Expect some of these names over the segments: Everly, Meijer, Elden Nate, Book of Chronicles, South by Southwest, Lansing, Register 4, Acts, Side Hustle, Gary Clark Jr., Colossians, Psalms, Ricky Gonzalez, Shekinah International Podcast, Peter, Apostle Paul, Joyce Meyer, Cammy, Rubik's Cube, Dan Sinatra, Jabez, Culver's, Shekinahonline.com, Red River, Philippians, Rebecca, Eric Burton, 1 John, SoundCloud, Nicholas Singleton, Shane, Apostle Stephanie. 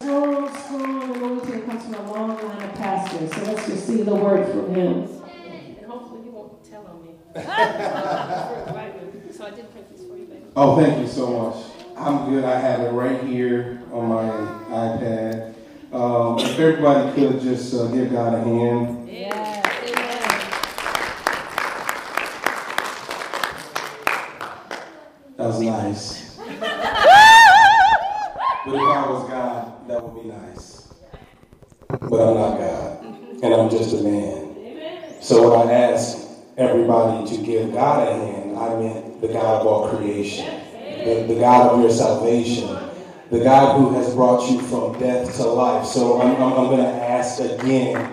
Slowly, comes from a long line of pastors, so let's just see the word from him. And hopefully you won't tell on me. So I did print this for you, baby. Oh, thank you so much. I'm good. I have it right here on my iPad. If everybody could just give God a hand. Yeah. That was nice. But if I was God, that would be nice. But I'm not God, and I'm just a man. Amen. So when I asked everybody to give God a hand, I meant the God of all creation, the God of your salvation, the God who has brought you from death to life. So I'm going to ask again,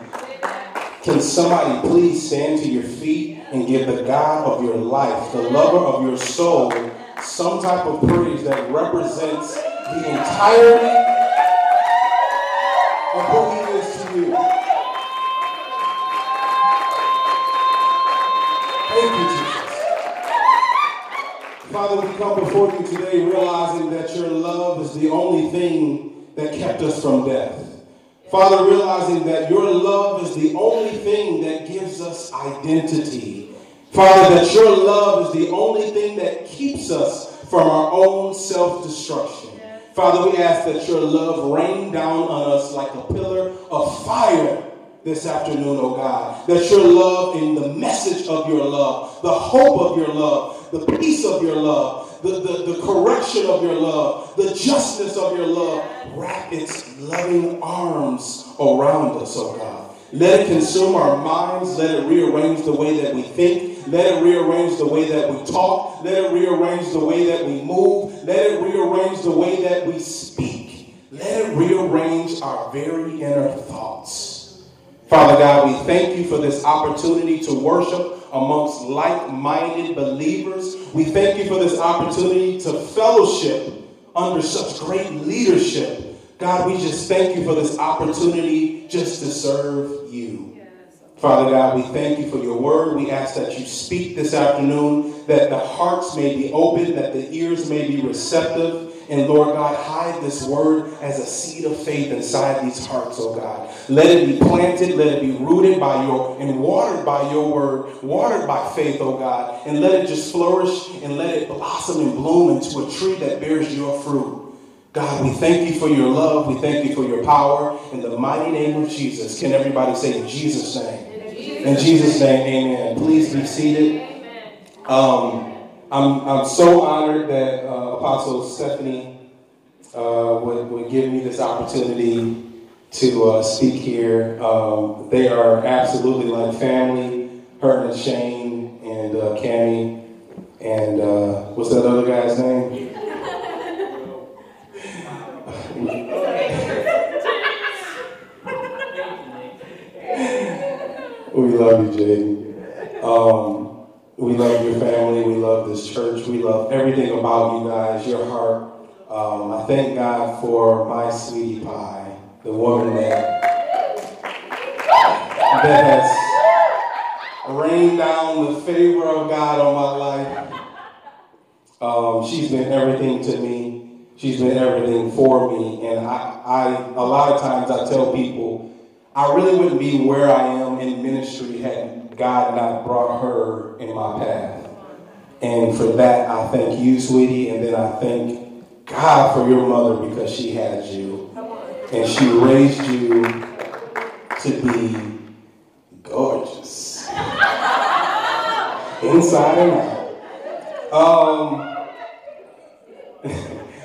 can somebody please stand to your feet and give the God of your life, the lover of your soul, some type of praise that represents the entirety of who he is to you. Thank you, Jesus. Father, we come before you today realizing that your love is the only thing that kept us from death. Father, realizing that your love is the only thing that gives us identity. Father, that your love is the only thing that keeps us from our own self-destruction. Yes. Father, we ask that your love rain down on us like a pillar of fire this afternoon, oh God. That your love and the message of your love, the hope of your love, the peace of your love, the correction of your love, the justice of your love, wrap its loving arms around us, oh God. Let it consume our minds. Let it rearrange the way that we think. Let it rearrange the way that we talk. Let it rearrange the way that we move. Let it rearrange the way that we speak. Let it rearrange our very inner thoughts. Father God, we thank you for this opportunity to worship amongst like-minded believers. We thank you for this opportunity to fellowship under such great leadership. God, we just thank you for this opportunity just to serve you. Yes. Father God, we thank you for your word. We ask that you speak this afternoon, that the hearts may be open, that the ears may be receptive. And Lord God, hide this word as a seed of faith inside these hearts, oh God. Let it be planted, let it be rooted by your and watered by your word, watered by faith, oh God. And let it just flourish and let it blossom and bloom into a tree that bears your fruit. God, we thank you for your love. We thank you for your power. In the mighty name of Jesus. Can everybody say in Jesus' name? In Jesus' name, amen. Please be seated. I'm so honored that Apostle Stephanie would give me this opportunity to speak here. They are absolutely like family. Her and Shane and Cammy and what's that other guy's name? We love you, Jayden. We love your family. We love this church. We love everything about you guys, your heart. I thank God for my sweetie pie, the woman that has rained down the favor of God on my life. She's been everything to me. She's been everything for me. And I a lot of times I tell people, I really wouldn't be where I am in ministry had God not brought her in my path. And for that, I thank you, sweetie. And then I thank God for your mother because she had you. And she raised you to be gorgeous. Inside and out.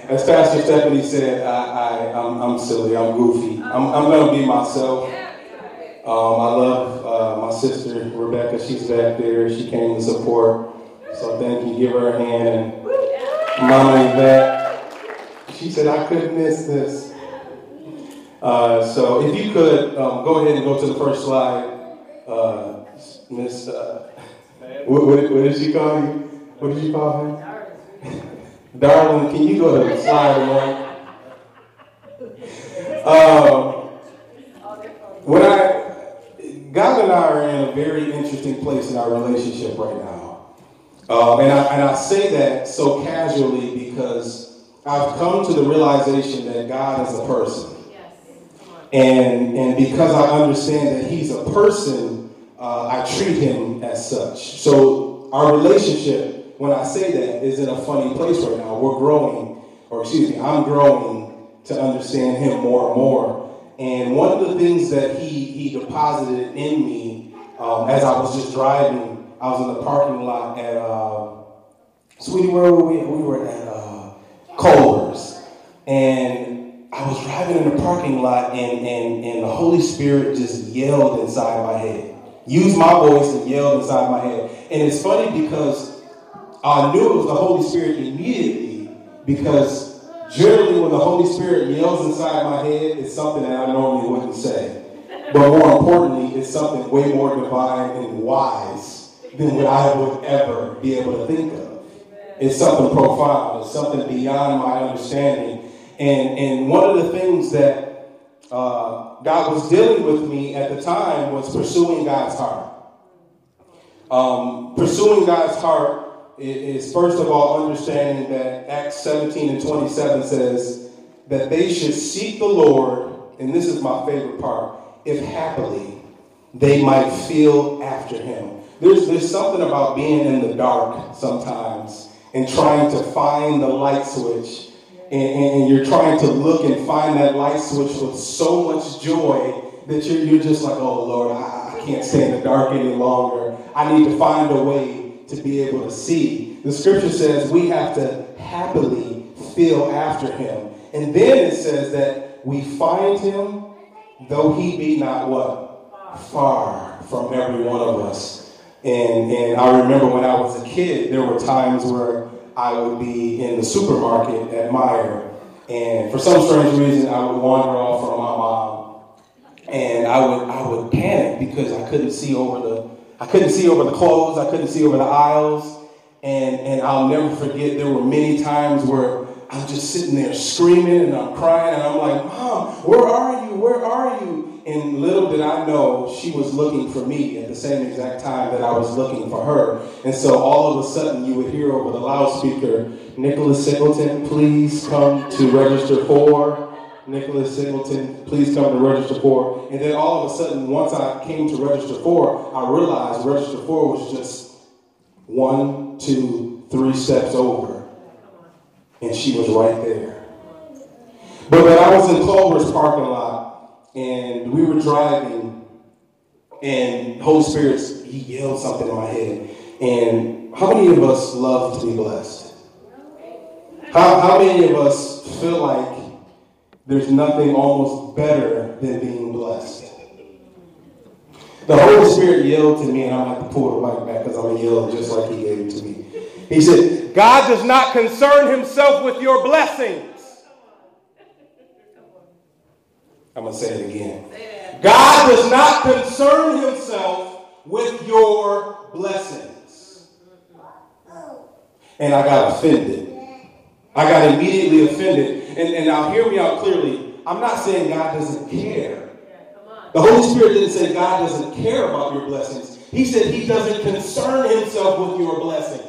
As Pastor Stephanie said, I'm silly. I'm goofy. I'm going to be myself. I love my sister, Rebecca. She's back there. She came to support. So thank you. Give her a hand. Mama is back. She said, I couldn't miss this. So if you could go ahead and go to the first slide, Miss. What did she call you? What did you call her? Darling, can you go to slide one? God and I are in a very interesting place in our relationship right now, and I say that so casually because I've come to the realization that God is a person. And because I understand that he's a person, I treat him as such. So our relationship, when I say that, is in a funny place right now. I'm growing to understand him more and more. And one of the things that he deposited in me as I was just driving, I was in the parking lot at, sweetie, where were we? We were at Culver's. And I was driving in the parking lot and the Holy Spirit just yelled inside my head. Used my voice and yelled inside my head. And it's funny because I knew it was the Holy Spirit immediately, because generally when the Holy Spirit yells inside my head, it's something that I normally wouldn't say. But more importantly, it's something way more divine and wise than what I would ever be able to think of. It's something profound. It's something beyond my understanding. And one of the things that God was dealing with me at the time was pursuing God's heart. Pursuing God's heart is, first of all, understanding that Acts 17 and 27 says that they should seek the Lord, and this is my favorite part, if happily they might feel after him. There's something about being in the dark sometimes and trying to find the light switch. And you're trying to look and find that light switch with so much joy that you're just like, oh, Lord, I can't stay in the dark any longer. I need to find a way to be able to see. The scripture says we have to happily feel after him. And then it says that we find him, though he be not what? Far from every one of us. And I remember when I was a kid, there were times where I would be in the supermarket at Meijer, and for some strange reason, I would wander off from my mom, and I would panic because I couldn't see over the clothes, I couldn't see over the aisles, and I'll never forget there were many times where I'm just sitting there screaming and I'm crying and I'm like, Mom, where are you? Where are you? And little did I know she was looking for me at the same exact time that I was looking for her. And so all of a sudden you would hear over the loudspeaker, Nicholas Singleton, please come to Register 4. Nicholas Singleton, please come to Register 4. And then all of a sudden, once I came to Register 4, I realized Register 4 was just 1, 2, 3 steps over. And she was right there. But when I was in Culver's parking lot, and we were driving, and Holy Spirit, he yelled something in my head. And how many of us love to be blessed? How many of us feel like there's nothing almost better than being blessed? The Holy Spirit yelled to me, and I'm going to have to pull the mic back because I'm going to yell just like he gave it to me. He said, God does not concern himself with your blessings. I'm going to say it again. God does not concern himself with your blessings. And I got offended. I got immediately offended. And now hear me out clearly. I'm not saying God doesn't care. The Holy Spirit didn't say God doesn't care about your blessings. He said he doesn't concern himself with your blessings.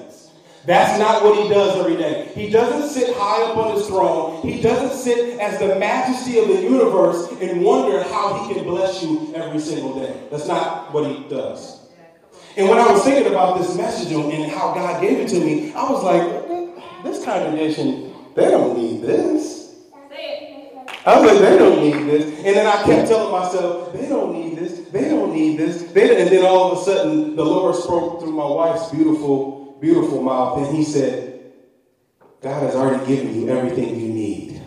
That's not what he does every day. He doesn't sit high up on his throne. He doesn't sit as the majesty of the universe and wonder how he can bless you every single day. That's not what he does. And when I was thinking about this message and how God gave it to me, I was like, this congregation, they don't need this. I was like, they don't need this. And then I kept telling myself, they don't need this. They don't need this. And then all of a sudden, the Lord spoke through my wife's beautiful mouth, and he said, God has already given you everything you need,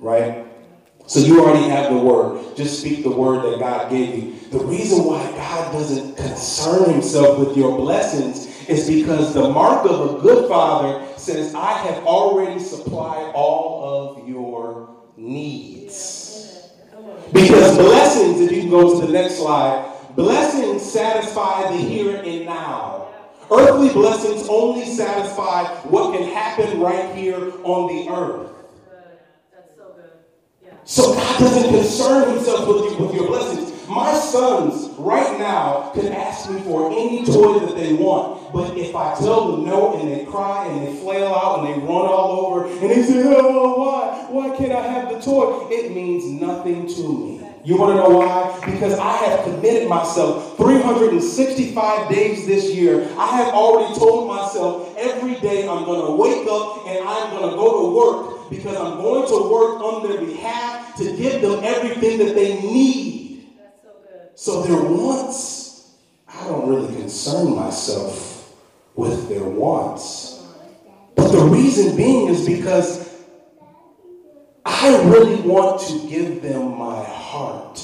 right? So you already have the word. Just speak the word that God gave you. The reason why God doesn't concern himself with your blessings is because the mark of a good father says, I have already supplied all of your needs. Because blessings, if you can go to the next slide, blessings satisfy the here and now. Earthly blessings only satisfy what can happen right here on the earth. Good. That's so good. Yeah. So God doesn't concern himself with your blessings. My sons right now could ask me for any toy that they want, but if I tell them no and they cry and they flail out and they run all over and they say, oh, why can't I have the toy? It means nothing to me. You want to know why? Because I have committed myself 365 days this year. I have already told myself every day I'm going to wake up and I'm going to go to work because I'm going to work on their behalf to give them everything that they need. So their wants, I don't really concern myself with their wants. But the reason being is because I really want to give them my heart.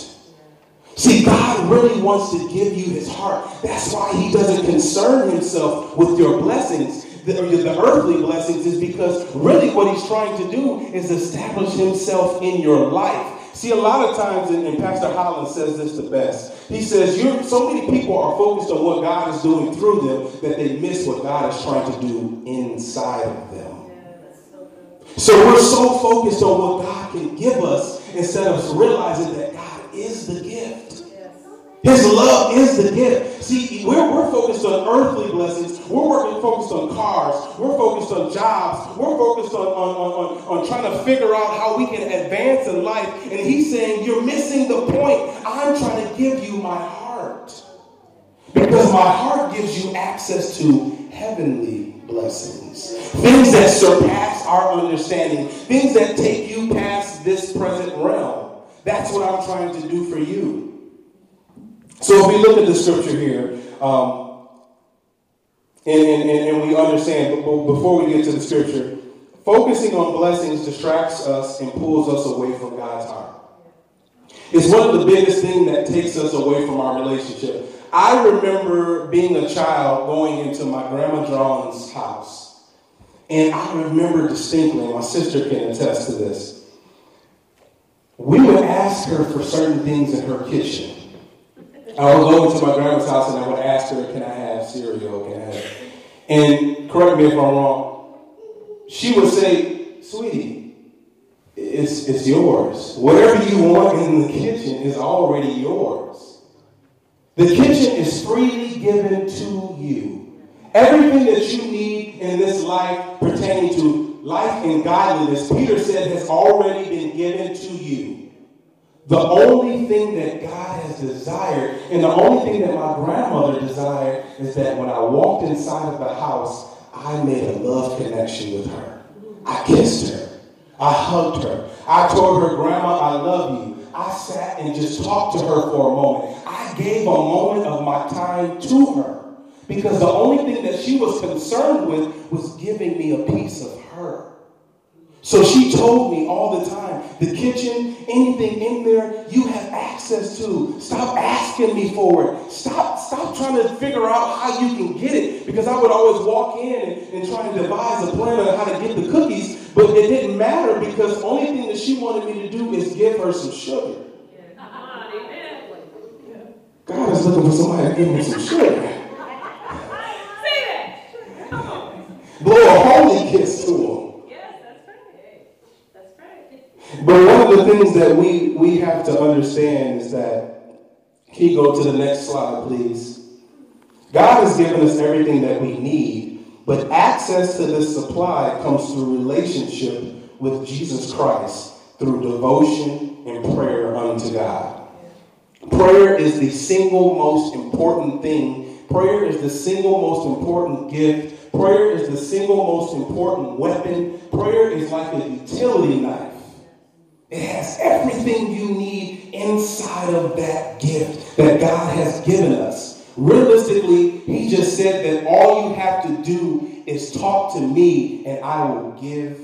See, God really wants to give you his heart. That's why he doesn't concern himself with your blessings. The earthly blessings is because really what he's trying to do is establish himself in your life. See, a lot of times, and Pastor Holland says this the best, he says, so many people are focused on what God is doing through them that they miss what God is trying to do inside of them. So we're so focused on what God can give us instead of realizing that God is the gift. His love is the gift. See, we're focused on earthly blessings. We're focused on cars. We're focused on jobs. We're focused on trying to figure out how we can advance in life. And he's saying, you're missing the point. I'm trying to give you my heart. Because my heart gives you access to heavenly blessings. Things that surpass our understanding. Things that take you past this present realm. That's what I'm trying to do for you. So if we look at the scripture here, and we understand, before we get to the scripture, focusing on blessings distracts us and pulls us away from God's heart. It's one of the biggest things that takes us away from our relationship. I remember being a child going into my grandma John's house, and I remember distinctly, my sister can attest to this, we would ask her for certain things in her kitchen. I would go into my grandma's house and I would ask her, can I have cereal? And correct me if I'm wrong, she would say, sweetie, it's yours. Whatever you want in the kitchen is already yours. The kitchen is freely given to you. Everything that you need in this life pertaining to life and godliness, Peter said, has already been given to you. The only thing that God has desired, and the only thing that my grandmother desired, is that when I walked inside of the house, I made a love connection with her. I kissed her. I hugged her. I told her, Grandma, I love you. I sat and just talked to her for a moment. I gave a moment of my time to her because the only thing that she was concerned with was giving me a piece of her. So she told me all the time, the kitchen, anything in there, you have access to. Stop asking me for it. Stop trying to figure out how you can get it. Because I would always walk in and try to devise a plan on how to get the cookies. But it didn't matter because the only thing that she wanted me to do is give her some sugar. God is looking for somebody to give me some sugar. Blow a holy kiss to him. But one of the things that we have to understand is that, can you go to the next slide, please? God has given us everything that we need, but access to this supply comes through relationship with Jesus Christ, through devotion and prayer unto God. Prayer is the single most important thing. Prayer is the single most important gift. Prayer is the single most important weapon. Prayer is like a utility knife. It has everything you need inside of that gift that God has given us. Realistically, he just said that all you have to do is talk to me and I will give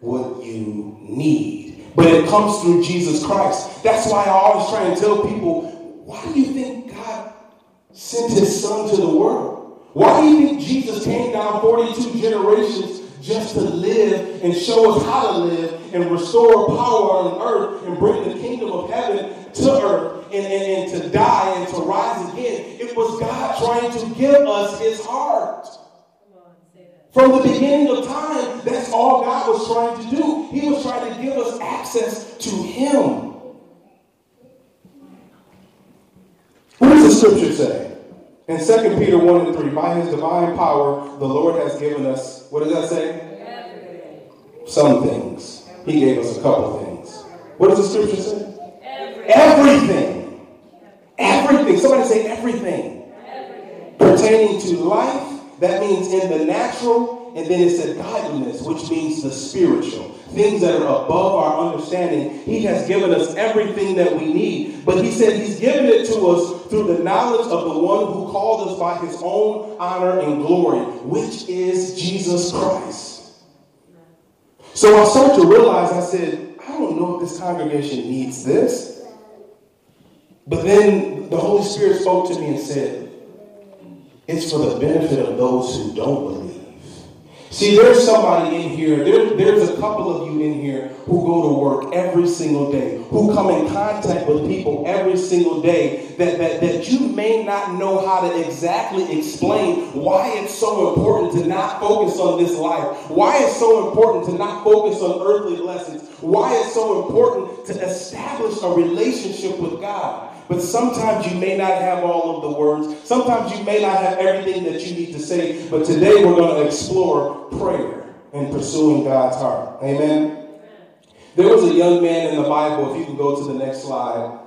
what you need. But it comes through Jesus Christ. That's why I always try and tell people, why do you think God sent his son to the world? Why do you think Jesus came down 42 generations just to live and show us how to live and restore power on earth and bring the kingdom of heaven and to die and to rise again. It was God trying to give us his heart. From the beginning of time, that's all God was trying to do. He was trying to give us access to him. What does the scripture say? In 2 Peter 1 and 3, by his divine power, the Lord has given us, what does that say? Some things. He gave us a couple things. What does the scripture say? Everything. Everything. Somebody say everything. Everything. Pertaining to life. That means in the natural, and then it said godliness, which means the spiritual. Things that are above our understanding. He has given us everything that we need. But he said he's given it to us through the knowledge of the one who called us by his own honor and glory, which is Jesus Christ. So I started to realize, I said, I don't know if this congregation needs this. But then the Holy Spirit spoke to me and said, it's for the benefit of those who don't believe. See, there's somebody in here, there's a couple of you in here who go to work every single day, who come in contact with people every single day that you may not know how to exactly explain why it's so important to not focus on this life, why it's so important to not focus on earthly lessons, why it's so important to establish a relationship with God. But sometimes you may not have all of the words. Sometimes you may not have everything that you need to say. But today we're going to explore prayer and pursuing God's heart. Amen? There was a young man in the Bible, if you can go to the next slide.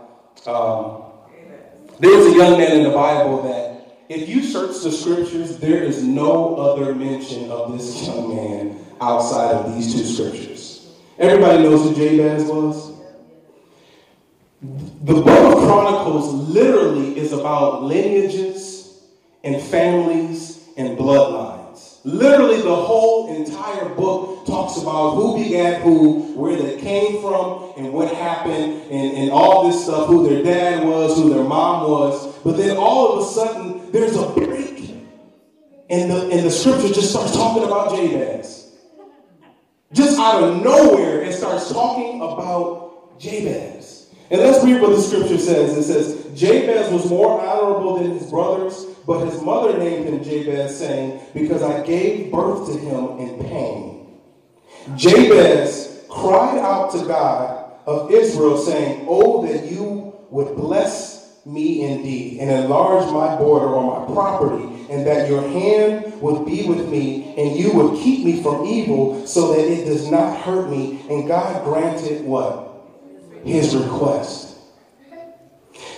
There was a young man in the Bible that if you search the scriptures, there is no other mention of this young man outside of these two scriptures. Everybody knows who Jabez was? The Book of Chronicles literally is about lineages and families and bloodlines. Literally the whole entire book talks about who begat who, where they came from, and what happened, and all this stuff, who their dad was, who their mom was. But then all of a sudden, there's a break, and the scripture just starts talking about Jabez. Just out of nowhere, it starts talking about Jabez. And let's read what the scripture says. It says, Jabez was more honorable than his brothers, but his mother named him Jabez, saying, because I gave birth to him in pain. Jabez cried out to God of Israel, saying, oh, that you would bless me indeed, and enlarge my border or my property, and that your hand would be with me, and you would keep me from evil, so that it does not hurt me. And God granted what? His request.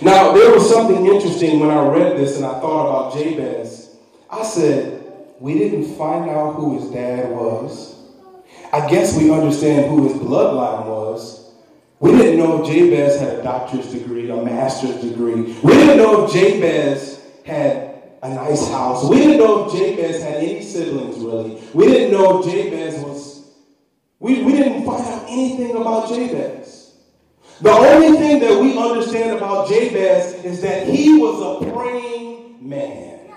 Now, there was something interesting when I read this and I thought about Jabez. I said, we didn't find out who his dad was. I guess we understand who his bloodline was. We didn't know if Jabez had a doctor's degree, a master's degree. We didn't know if Jabez had a nice house. We didn't know if Jabez had any siblings, really. We didn't know if Jabez was... We didn't find out anything about Jabez. The only thing that we understand about Jabez is that he was a praying man.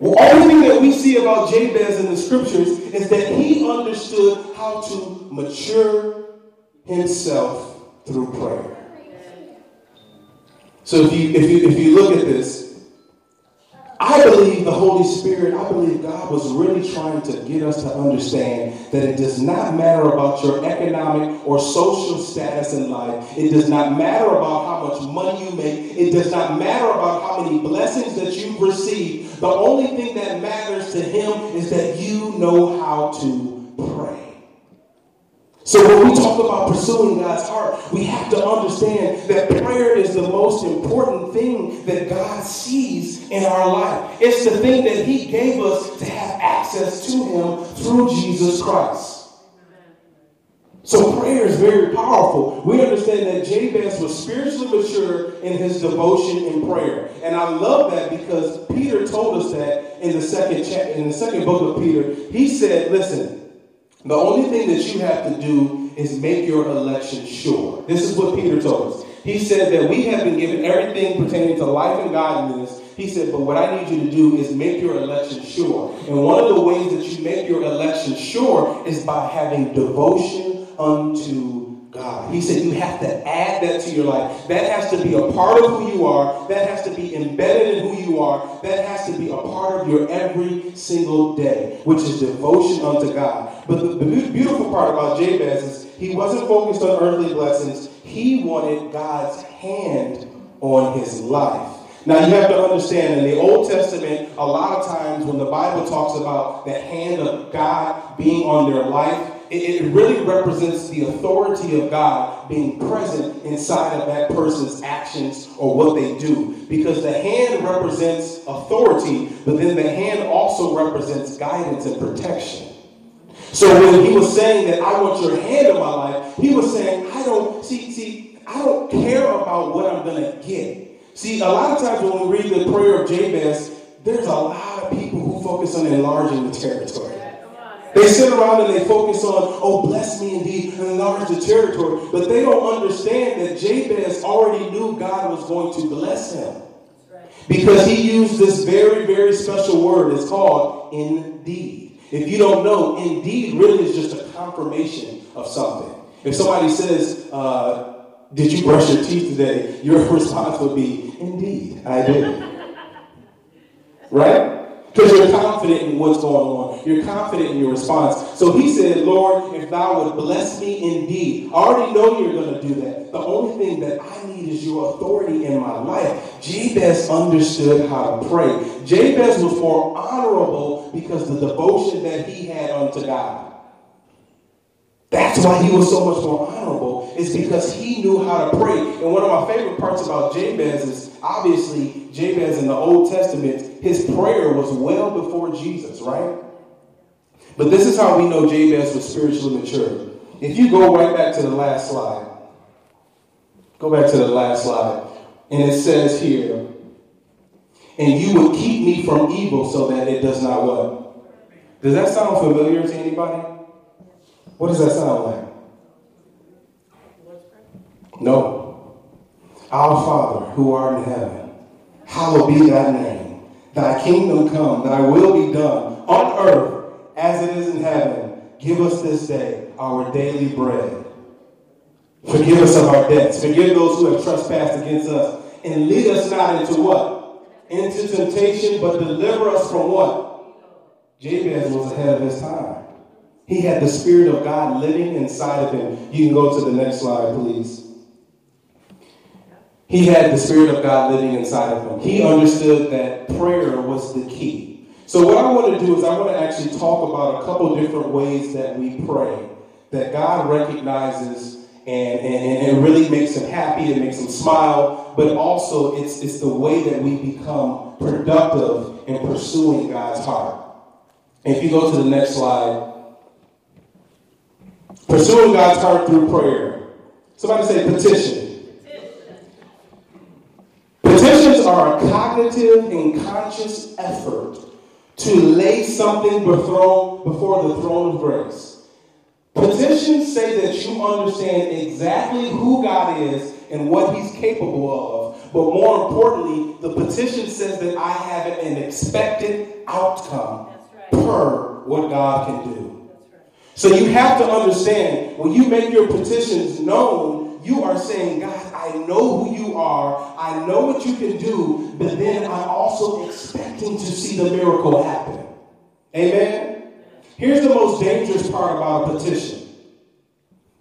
The only thing that we see about Jabez in the scriptures is that he understood how to mature himself through prayer. So if you look at this, I believe the Holy Spirit, I believe God was really trying to get us to understand that it does not matter about your economic or social status in life. It does not matter about how much money you make. It does not matter about how many blessings that you've received. The only thing that matters to him is that you know how to pray. So when we talk about pursuing God's heart, we have to understand that prayer is the most important thing that God sees in our life. It's the thing that he gave us to have access to him through Jesus Christ. So prayer is very powerful. We understand that Jabez was spiritually mature in his devotion in prayer. And I love that because Peter told us that in the second chapter, in the second book of Peter. He said, listen, the only thing that you have to do is make your election sure. This is what Peter told us. He said that we have been given everything pertaining to life and godliness. He said, but what I need you to do is make your election sure. And one of the ways that you make your election sure is by having devotion unto God. He said you have to add that to your life. That has to be a part of who you are. That has to be embedded in who you are. That has to be a part of your every single day, which is devotion unto God. But the beautiful part about Jabez is he wasn't focused on earthly blessings. He wanted God's hand on his life. Now you have to understand, in the Old Testament, a lot of times when the Bible talks about the hand of God being on their life, it really represents the authority of God being present inside of that person's actions or what they do. Because the hand represents authority, but then the hand also represents guidance and protection. So when he was saying that I want your hand in my life, he was saying, I don't care about what I'm going to get. See, a lot of times when we read the prayer of Jabez, there's a lot of people who focus on enlarging the territory. They sit around and they focus on, oh, bless me indeed, enlarge the territory. But they don't understand that Jabez already knew God was going to bless him. Because he used this very, very special word. It's called indeed. If you don't know, indeed really is just a confirmation of something. If somebody says, did you brush your teeth today? Your response would be, indeed, I did. Right? Because you're confident in what's going on. You're confident in your response. So he said, Lord, if thou would bless me indeed. I already know you're going to do that. The only thing that I need is your authority in my life. Jabez understood how to pray. Jabez was more honorable because the devotion that he had unto God. That's why he was so much more honorable, is because he knew how to pray. And one of my favorite parts about Jabez is, obviously, Jabez in the Old Testament, his prayer was well before Jesus, right? But this is how we know Jabez was spiritually mature. If you go right back to the last slide. Go back to the last slide. And it says here, and you would keep me from evil so that it does not what? Does that sound familiar to anybody? What does that sound like? No. Our Father, who art in heaven, hallowed be thy name. Thy kingdom come, thy will be done, on earth as it is in heaven. Give us this day our daily bread. Forgive us of our debts. Forgive those who have trespassed against us. And lead us not into what? Into temptation, but deliver us from what? Jabez was ahead of his time. He had the Spirit of God living inside of him. You can go to the next slide, please. He had the Spirit of God living inside of him. He understood that prayer was the key. So what I want to do is I want to actually talk about a couple different ways that we pray, that God recognizes and really makes him happy and makes him smile, but also it's the way that we become productive in pursuing God's heart. And if you go to the next slide, pursuing God's heart through prayer. Somebody say petition. Petitions are a cognitive and conscious effort to lay something before the throne of grace. Petitions say that you understand exactly who God is and what he's capable of. But more importantly, the petition says that I have an expected outcome per what God can do. So you have to understand, when you make your petitions known, you are saying, God, I know who you are, I know what you can do, but then I'm also expecting to see the miracle happen. Amen? Here's the most dangerous part about a petition.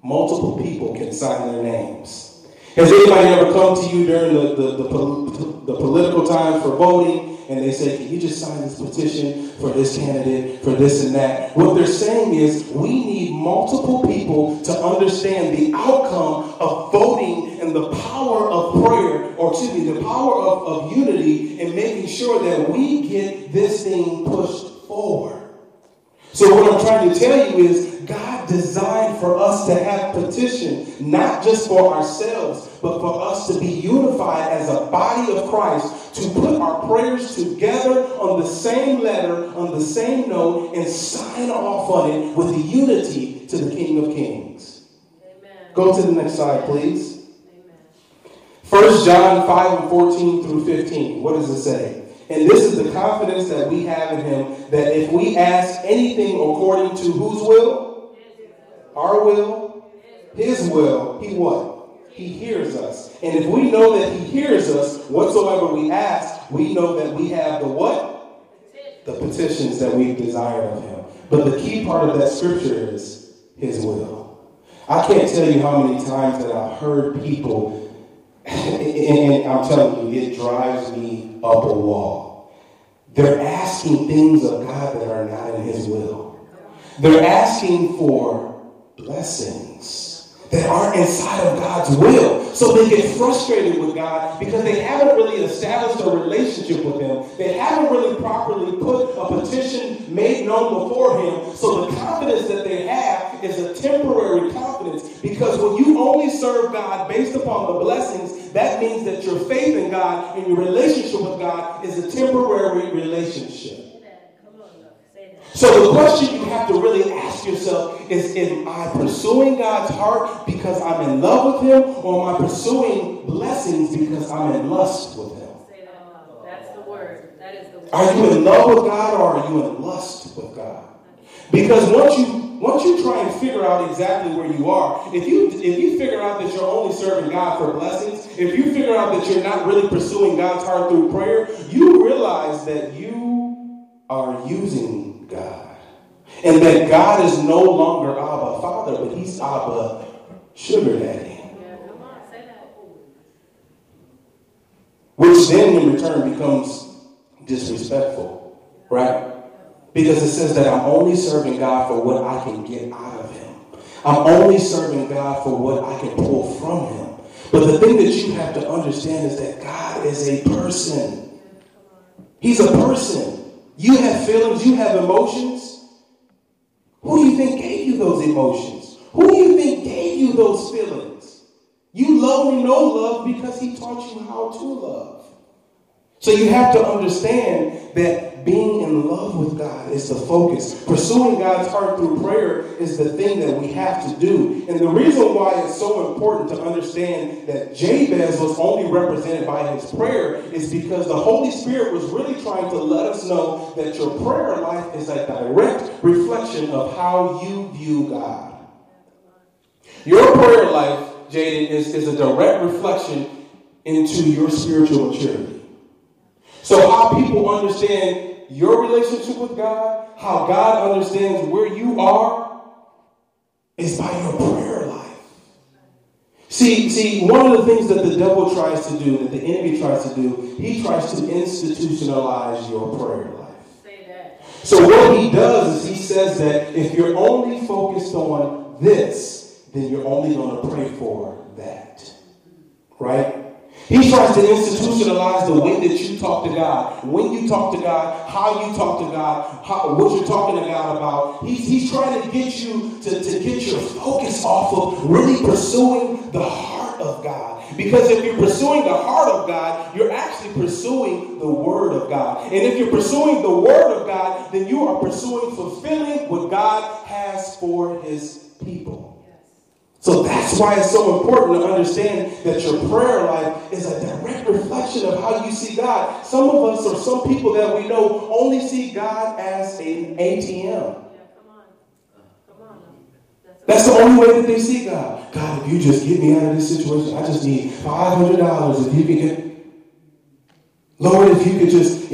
Multiple people can sign their names. Has anybody ever come to you during the political time for voting? And they say, can you just sign this petition for this candidate, for this and that? What they're saying is, we need multiple people to understand the outcome of voting and the power of prayer, or excuse me, the power of unity and making sure that we get this thing pushed forward. So what I'm trying to tell you is, God designed for us to have petition, not just for ourselves, but for us to be unified as a body of Christ, to put our prayers together on the same letter, on the same note, and sign off on it with the unity to the King of Kings. Amen. Go to the next slide, please. Amen. 1 John 5:14 through 15. What does it say? And this is the confidence that we have in him, that if we ask anything according to whose will? Our will His will, he what? He hears us. And if we know that he hears us, whatsoever we ask, we know that we have the what? The petitions that we desire of him. But the key part of that scripture is his will. I can't tell you how many times that I've heard people, and I'm telling you, it drives me up a wall. They're asking things of God that are not in his will. They're asking for blessings that aren't inside of God's will. So they get frustrated with God because they haven't really established a relationship with him. They haven't really properly put a petition made known before him. So the confidence that they have is a temporary confidence, because when you only serve God based upon the blessings, that means that your faith in God and your relationship with God is a temporary relationship. So the question you have to really ask yourself is, am I pursuing God's heart because I'm in love with him, or am I pursuing blessings because I'm in lust with him? That's the word. That is the word. Are you in love with God, or are you in lust with God? Because once you try and figure out exactly where you are, if you figure out that you're only serving God for blessings, if you figure out that you're not really pursuing God's heart through prayer, you realize that you are using God, and that God is no longer Abba Father, but he's Abba Sugar Daddy. Yeah, come on, say that. Which then in return becomes disrespectful, right? Because it says that I'm only serving God for what I can get out of him. I'm only serving God for what I can pull from him. But the thing that you have to understand is that God is a person. He's a person. You have feelings, you have emotions. Who do you think gave you those emotions? Who do you think gave you those feelings? You love or no love because he taught you how to love. So you have to understand that being in love with God is the focus. Pursuing God's heart through prayer is the thing that we have to do. And the reason why it's so important to understand that Jabez was only represented by his prayer is because the Holy Spirit was really trying to let us know that your prayer life is a direct reflection of how you view God. Your prayer life, Jayden, is a direct reflection into your spiritual maturity. So how people understand your relationship with God, how God understands where you are, is by your prayer life. See, one of the things that the devil tries to do, that the enemy tries to do, he tries to institutionalize your prayer life. Say that. So what he does is he says that if you're only focused on this, then you're only going to pray for that. Right? He tries to institutionalize the way that you talk to God, when you talk to God, how you talk to God, what you're talking to God about. He's trying to get you to get your focus off of really pursuing the heart of God. Because if you're pursuing the heart of God, you're actually pursuing the Word of God. And if you're pursuing the Word of God, then you are pursuing fulfilling what God has for his people. So that's why it's so important to understand that your prayer life is a direct reflection of how you see God. Some of us, or some people that we know, only see God as an ATM. Yeah, come on. That's the only way that they see God. God, if you just get me out of this situation, I just need $500. If you can get, Lord, if you could just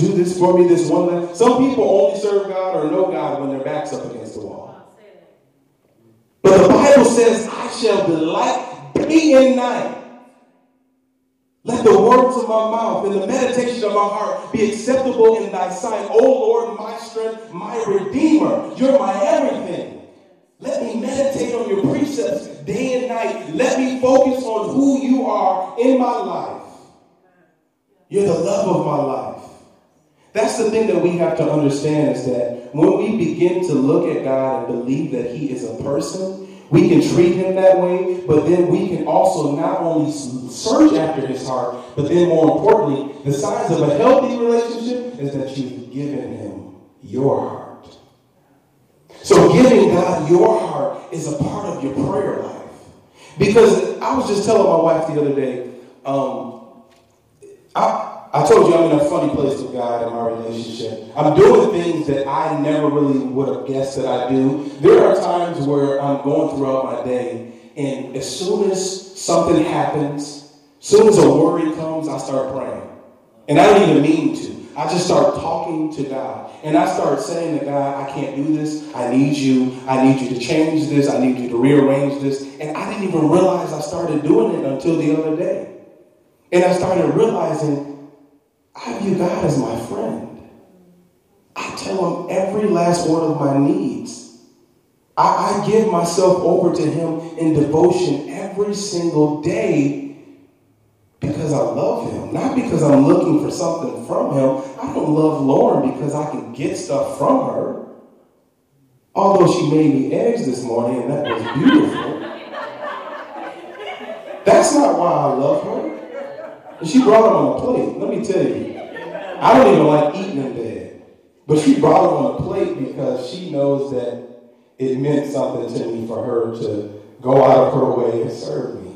do this for me, this one last. Some people only serve God or know God when their back's up against the wall. But the Bible says, I shall delight day and night. Let the words of my mouth and the meditation of my heart be acceptable in thy sight. O Lord, my strength, my redeemer. You're my everything. Let me meditate on your precepts day and night. Let me focus on who you are in my life. You're the love of my life. That's the thing that we have to understand, is that when we begin to look at God and believe that he is a person, we can treat him that way, but then we can also not only search after his heart, but then more importantly, the signs of a healthy relationship is that you've given him your heart. So giving God your heart is a part of your prayer life. Because I was just telling my wife the other day, I told you I'm in a funny place with God in my relationship. I'm doing things that I never really would have guessed that I do. There are times where I'm going throughout my day, and as soon as something happens, as soon as a worry comes, I start praying. And I don't even mean to. I just start talking to God. And I start saying to God, I can't do this. I need you. I need you to change this. I need you to rearrange this. And I didn't even realize I started doing it until the other day. And I started realizing I view God as my friend. I tell him every last one of my needs. I give myself over to him in devotion every single day. Because I love him, not because I'm looking for something from him. I don't love Lauren because I can get stuff from her. Although she made me eggs this morning, and that was beautiful. That's not why I love her. And she brought it on a plate, let me tell you. I don't even like eating in bed. But she brought it on a plate because she knows that it meant something to me for her to go out of her way and serve me.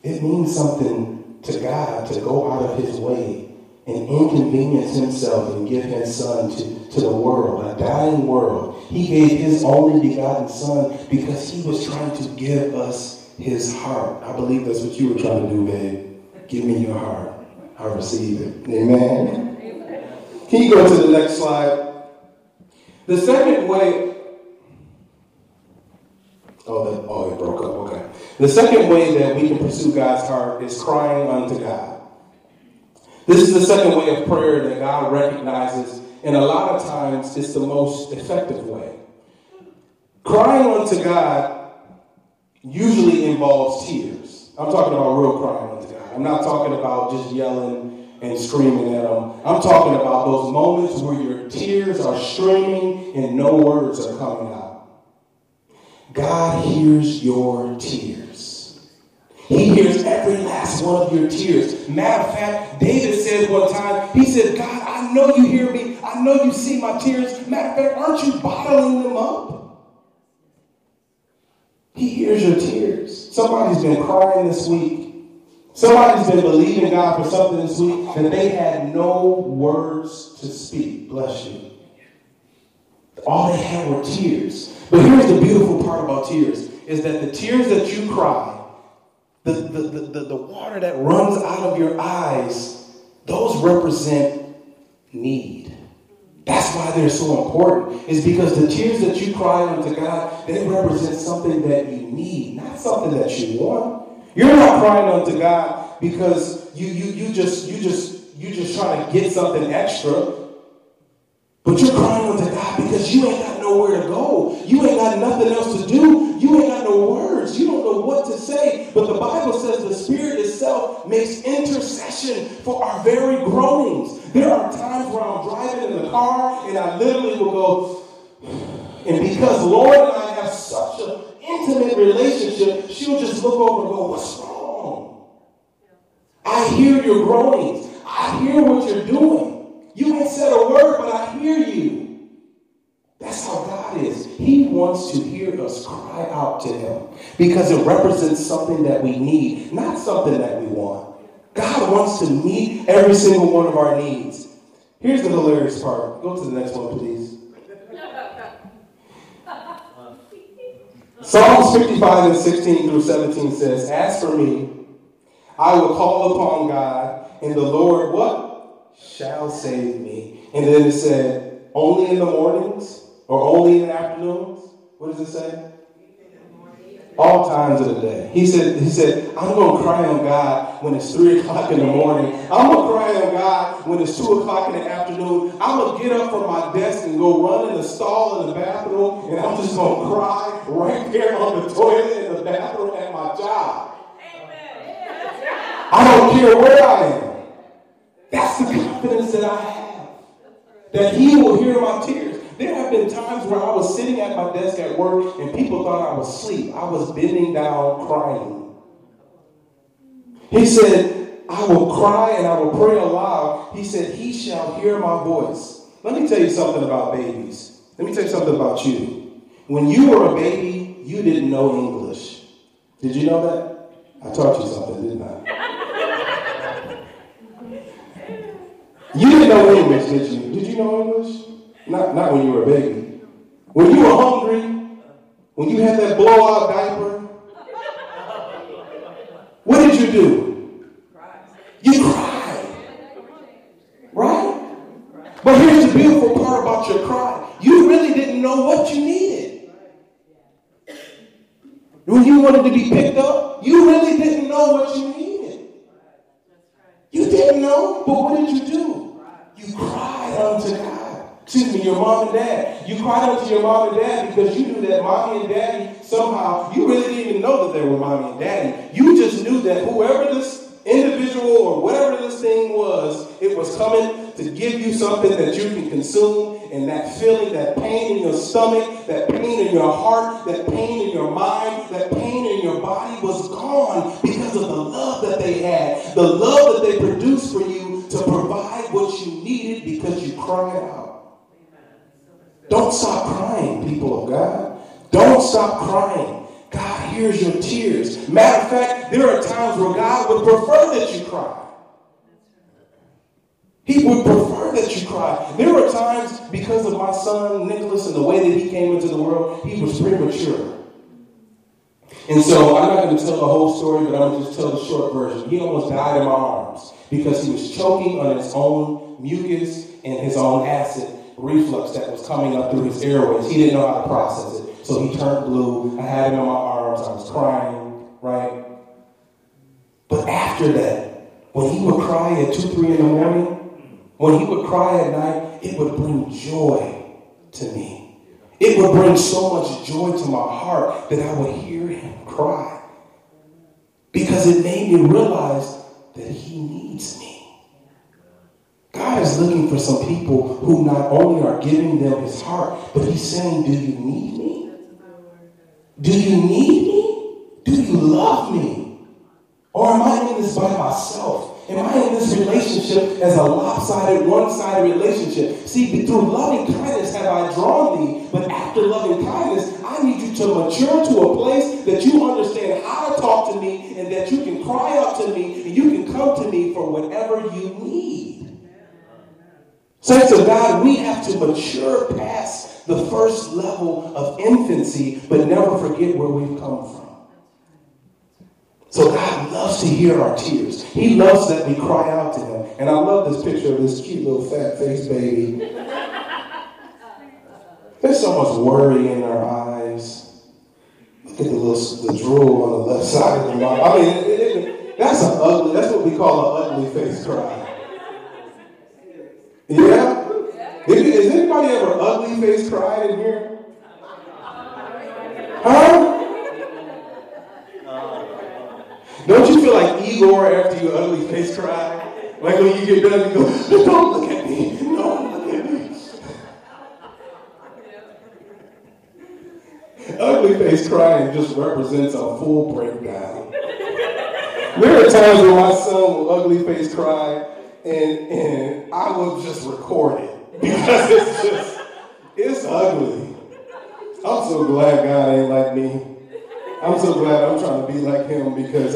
It means something to God to go out of his way and inconvenience himself and give his son to the world, a dying world. He gave his only begotten son because he was trying to give us his heart. I believe that's what you were trying to do, babe. Give me your heart. I receive it. Amen. Can you go to the next slide? The second way... it broke up. Okay. The second way that we can pursue God's heart is crying unto God. This is the second way of prayer that God recognizes, and a lot of times it's the most effective way. Crying unto God usually involves tears. I'm talking about real crying unto God. I'm not talking about just yelling and screaming at him. I'm talking about those moments where your tears are streaming and no words are coming out. God hears your tears. He hears every last one of your tears. Matter of fact, David said one time, he said, God, I know you hear me. I know you see my tears. Matter of fact, aren't you bottling them up? He hears your tears. Somebody's been crying this week. Somebody's been believing God for something this week that they had no words to speak. Bless you. All they had were tears. But here's the beautiful part about tears, is that the tears that you cry, the water that runs out of your eyes, those represent need. That's why they're so important, is because the tears that you cry unto God, they represent something that you need, not something that you want. You're not crying unto God because you just trying to get something extra. But you're crying unto God because you ain't got nowhere to go. You ain't got nothing else to do. You ain't got no words. You don't know what to say. But the Bible says the Spirit itself makes intercession for our very groanings. There are times where I'm driving in the car and I literally will go, and because Lord and I have such an intimate relationship, she'll just look over and go, what's wrong? I hear your groanings. I hear what you're doing. You ain't said a word, but I hear you. That's how God is. He wants to hear us cry out to him because it represents something that we need, not something that we want. God wants to meet every single one of our needs. Here's the hilarious part. Go to the next one, please. Psalms 55 and 16 through 17 says, as for me, I will call upon God, and the Lord, what? Shall save me. And then it said, only in the mornings or only in the afternoons? What does it say? All times of the day. He said, I'm going to cry on God when it's 3 o'clock in the morning. I'm going to cry on God when it's 2 o'clock in the afternoon. I'm going to get up from my desk and go run in the stall in the bathroom, and I'm just going to cry right there on the toilet in the bathroom at my job. Amen. I don't care where I am. That's the confidence that I have, that he will hear my tears. There have been times where I was sitting at my desk at work and people thought I was asleep. I was bending down crying. He said, I will cry and I will pray aloud. He said, he shall hear my voice. Let me tell you something about babies. Let me tell you something about you. When you were a baby, you didn't know English. Did you know that? I taught you something, didn't I? You didn't know English, did you? Did you know English? Not when you were a baby. When you were hungry, when you had that blowout diaper, what did you do? You cried. Right? But here's the beautiful part about your cry. You really didn't know what you needed. When you wanted to be picked up, you really didn't know what you needed. You didn't know, but what did you do? You cried unto God. Excuse me, your mom and dad. You cried unto your mom and dad because you knew that mommy and daddy somehow, you really didn't even know that they were mommy and daddy. You just knew that whoever this individual or whatever this thing was, it was coming to give you something that you can consume, and that feeling, that pain in your stomach, that pain in your heart, that pain in your mind, that pain in your body was gone because of the love that they had, the love that they produced for you to provide what you needed because you cried out. Don't stop crying, people of God. Don't stop crying. God hears your tears. Matter of fact, there are times where God would prefer that you cry. He would prefer that you cry. There were times, because of my son Nicholas and the way that he came into the world, he was premature. And so I'm not going to tell the whole story, but I'm going to just tell the short version. He almost died in my arms because he was choking on his own mucus and his own acid reflux that was coming up through his airways. He didn't know how to process it. So he turned blue. I had him in my arms. I was crying, right? But after that, when he would cry at 2, 3 in the morning, when he would cry at night, it would bring joy to me. It would bring so much joy to my heart that I would hear him cry. Because it made me realize that he needs me. God is looking for some people who not only are giving them his heart, but he's saying, do you need me? Do you need me? Do you love me? Or am I in this by myself? Am I in this relationship as a lopsided, one-sided relationship? See, through loving kindness have I drawn thee, but after loving kindness, I need you to mature to a place that you understand how to talk to me and that you can cry out to me and you can come to me for whatever you need. Saints of God, we have to mature past the first level of infancy, but never forget where we've come from. So God loves to hear our tears. He loves that we cry out to him. And I love this picture of this cute little fat-faced baby. There's so much worry in our eyes. Look at the drool on the left side of the mouth. I mean, that's what we call an ugly face cry. Yeah? Is anybody ever ugly face cried in here? Huh? Don't you feel like Igor after you ugly face cry? Like when you get done, you go, don't look at me. Don't look at me. Ugly face crying just represents a full breakdown. There are times when my son will ugly face cry, and I will just record it. Because it's ugly. I'm so glad God ain't like me. I'm so glad I'm trying to be like him because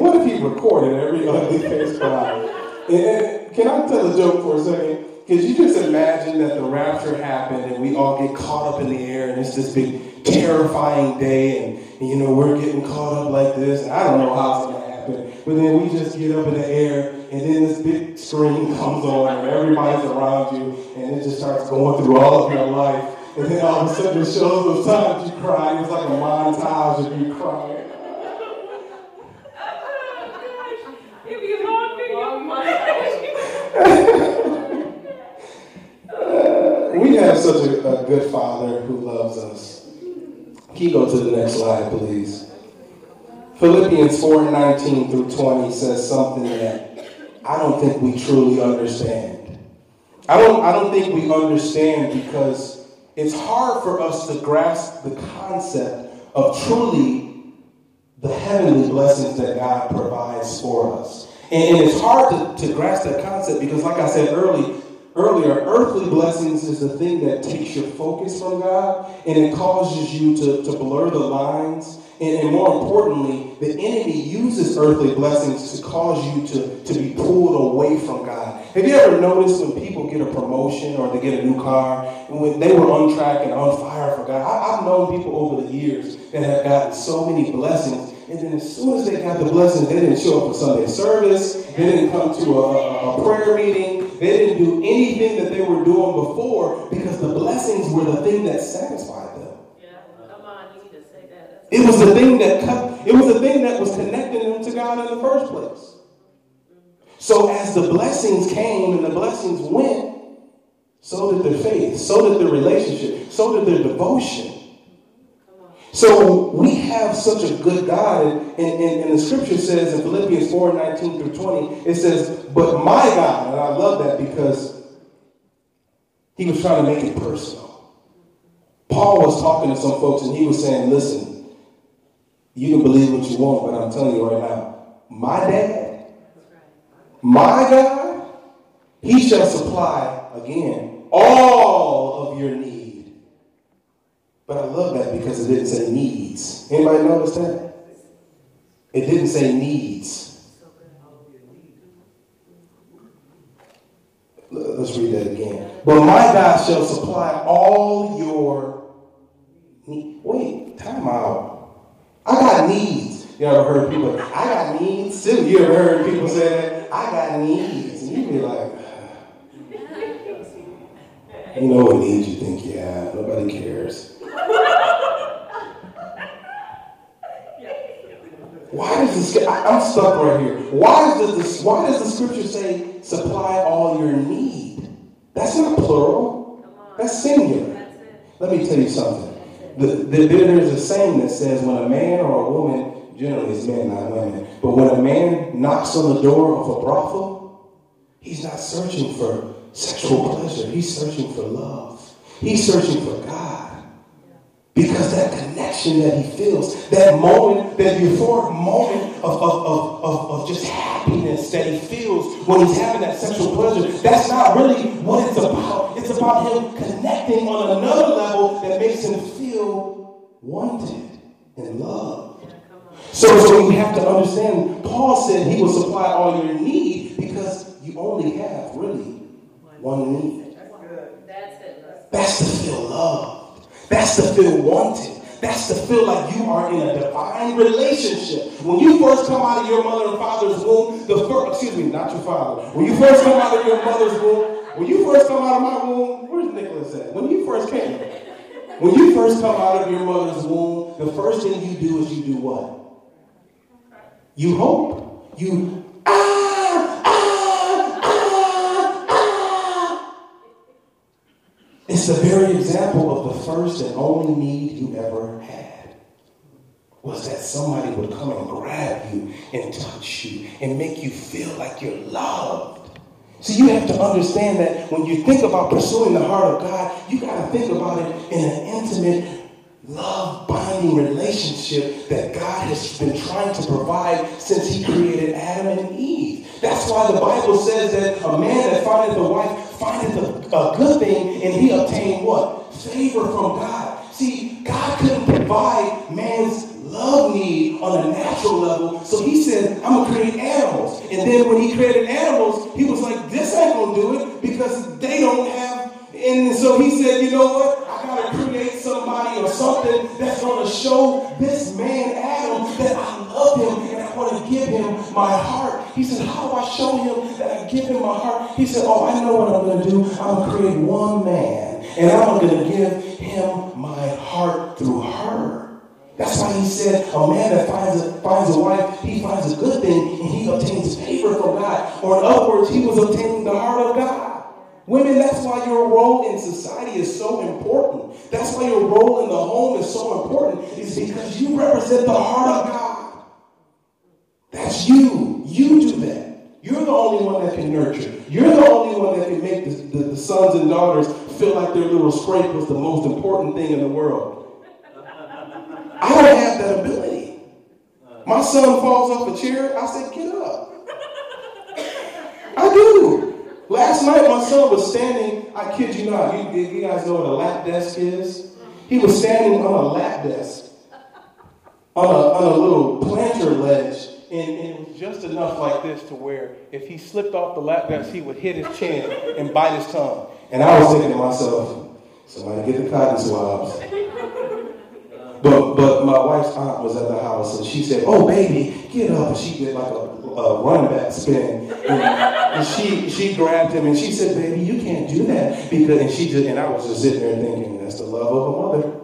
what if he recorded every ugly face cry? And can I tell a joke for a second? Because you just imagine that the rapture happened and we all get caught up in the air and it's this big terrifying day and you know we're getting caught up like this. And I don't know how it's going to happen. But then we just get up in the air and then this big screen comes on and everybody's around you and it just starts going through all of your life. And then all of a sudden it shows the times you cry. It's like a montage of you crying. If you want me, you'll mind. We have such a good father who loves us. Can you go to the next slide, please? Philippians 4:19-20 says something that I don't think we truly understand. I don't think we understand because it's hard for us to grasp the concept of truly the heavenly blessings that God provides for us. And it's hard to grasp that concept because, like I said earlier, earthly blessings is the thing that takes your focus from God and it causes you to blur the lines. And more importantly, the enemy uses earthly blessings to cause you to be pulled away from God. Have you ever noticed when people get a promotion or they get a new car, and when they were on track and on fire for God? I've known people over the years that have gotten so many blessings, and then as soon as they got the blessings, they didn't show up for Sunday service, they didn't come to a prayer meeting, they didn't do anything that they were doing before, because the blessings were the thing that satisfied them. It was the thing that was connecting them to God in the first place. So as the blessings came and the blessings went, so did their faith, so did their relationship, so did their devotion. So we have such a good God, and the scripture says in Philippians 4:19-20, it says, "But my God," and I love that because he was trying to make it personal. Paul was talking to some folks and he was saying, "Listen, you can believe what you want, but I'm telling you right now, my dad, my God, he shall supply again all of your need." But I love that because it didn't say needs. Anybody notice that? It didn't say needs. Let's read that again. "But my God shall supply all your needs." Wait, time out. I got needs. You ever heard people, "I got needs"? You ever heard people say that? "I got needs." And you be like, "You know what needs you think you have. Nobody cares." Why does this, I'm stuck right here. Why does the scripture say supply all your need? That's not plural. That's singular. Let me tell you something. There's a saying that says when a man or a woman, generally it's men, not women, but when a man knocks on the door of a brothel, he's not searching for sexual pleasure. He's searching for love. He's searching for God. Because that connection that he feels, that moment, that euphoric moment of just happiness that he feels when he's having that sexual pleasure, that's not really what it's about. It's about him connecting on another level that makes him feel wanted and loved. So you have to understand, Paul said he will supply all your need because you only have really one need. That's to feel loved. That's to feel wanted. That's to feel like you are in a divine relationship. When you first come out of your mother and father's womb, When you first come out of your mother's womb, when you first come out of my womb, where's Nicholas at? When you first come out of your mother's womb, the first thing you do is you do what? You hope. You, It's the very example of the first and only need you ever had was that somebody would come and grab you and touch you and make you feel like you're loved. So you have to understand that when you think about pursuing the heart of God, you got to think about it in an intimate, love-binding relationship that God has been trying to provide since he created Adam and Eve. That's why the Bible says that a man that findeth a wife findeth a good thing, and he obtained what? Favor from God. See, God couldn't provide man's love need on a natural level, so he said, "I'm gonna create animals." And then when he created animals, he was like, "This ain't gonna do it because they don't have." And so he said, "You know what? I gotta create somebody or something that's gonna show this man Adam that I love him and I want to give him my heart." He said, "How do I show him that I give him my heart?" He said, "Oh, I know what I'm gonna do. I'm gonna create one man, and I'm gonna give him my heart through her." That's why he said a man that finds a wife, he finds a good thing, and he obtains favor from God. Or in other words, he was obtaining the heart of God. Women, that's why your role in society is so important. That's why your role in the home is so important. It's because you represent the heart of God. That's you. You do that. You're the only one that can nurture. You're the only one that can make the sons and daughters feel like their little scrape was the most important thing in the world. I don't have that ability. My son falls off a chair. I said, "Get up." I do. Last night, my son was standing. I kid you not. You guys know what a lap desk is? He was standing on a lap desk on a little planter ledge, and it was just enough like this to where if he slipped off the lap vest, he would hit his chin and bite his tongue. And I was thinking to myself, somebody get the cotton swabs. But my wife's aunt was at the house, and she said, "Oh, baby, get up." And she did like a running back spin. And she grabbed him, and she said, "Baby, you can't do that." Because and I was just sitting there thinking, that's the love of a mother.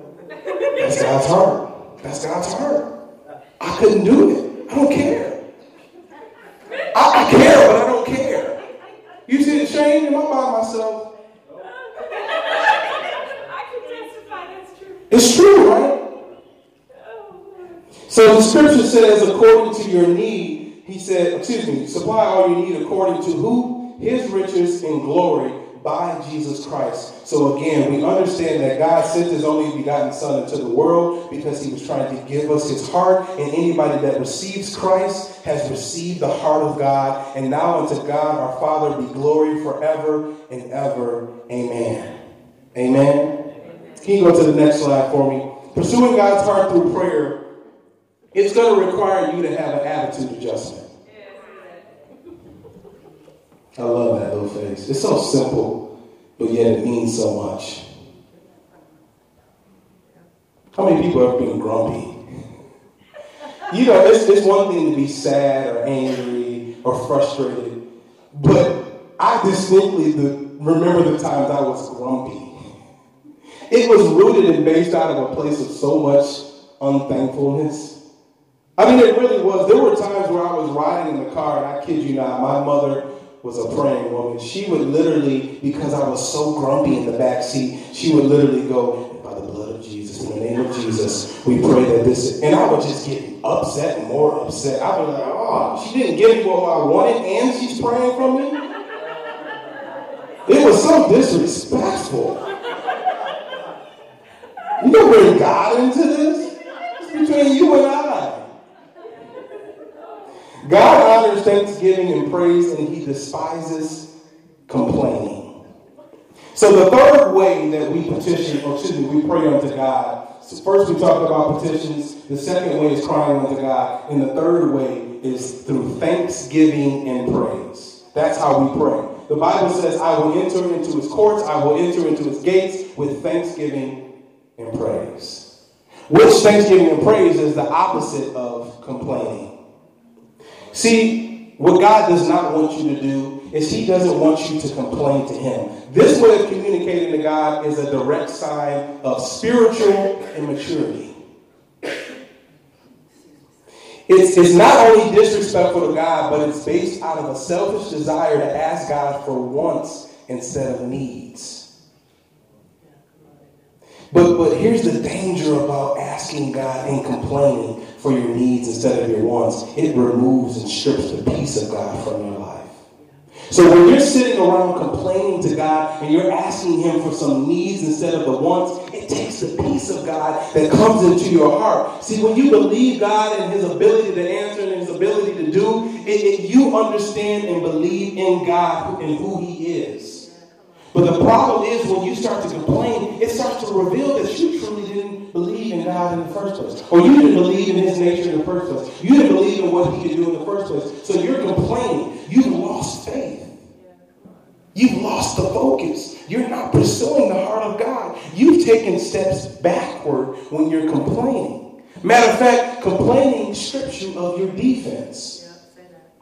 That's God's heart. That's God's heart. I couldn't do it. I don't care. I care, but I don't care. You see the shame? Am I by myself? I can testify that's true. It's true, right? So the scripture says, according to your need, supply all your need according to who? His riches in glory by Jesus Christ. So again, we understand that God sent his only begotten son into the world because he was trying to give us his heart. And anybody that receives Christ has received the heart of God. And now unto God our Father be glory forever and ever. Amen. Amen. Can you go to the next slide for me? Pursuing God's heart through prayer. It's going to require you to have an attitude adjustment. I love that little face. It's so simple, but yet it means so much. How many people have been grumpy? You know, it's one thing to be sad or angry or frustrated, but I distinctly remember the times I was grumpy. It was rooted and based out of a place of so much unthankfulness. I mean, it really was. There were times where I was riding in the car, and I kid you not, my mother was a praying woman. She would literally, because I was so grumpy in the back seat, she would literally go, "By the blood of Jesus, in the name of Jesus, we pray that this..." And I would just get upset and more upset. I was like, oh, she didn't give me what I wanted, and she's praying for me? It was so disrespectful. You know where God into this? It's between you and I. God honors thanksgiving and praise, and he despises complaining. So the third way that we we pray unto God. So first we talked about petitions. The second way is crying unto God. And the third way is through thanksgiving and praise. That's how we pray. The Bible says, "I will enter into his courts. I will enter into his gates with thanksgiving and praise." Which thanksgiving and praise is the opposite of complaining. See, what God does not want you to do is he doesn't want you to complain to him. This way of communicating to God is a direct sign of spiritual immaturity. It's not only disrespectful to God, but it's based out of a selfish desire to ask God for wants instead of needs. But here's the danger about asking God and complaining for your needs instead of your wants. It removes and strips the peace of God from your life. So when you're sitting around complaining to God and you're asking him for some needs instead of the wants, it takes the peace of God that comes into your heart. See, when you believe God and his ability to answer and his ability to do, you understand and believe in God and who he is. But the problem is when you start to complain, it starts to reveal that you truly didn't believe in God in the first place. Or you didn't believe in his nature in the first place. You didn't believe in what he could do in the first place. So you're complaining. You've lost faith. You've lost the focus. You're not pursuing the heart of God. You've taken steps backward when you're complaining. Matter of fact, complaining strips you of your defense.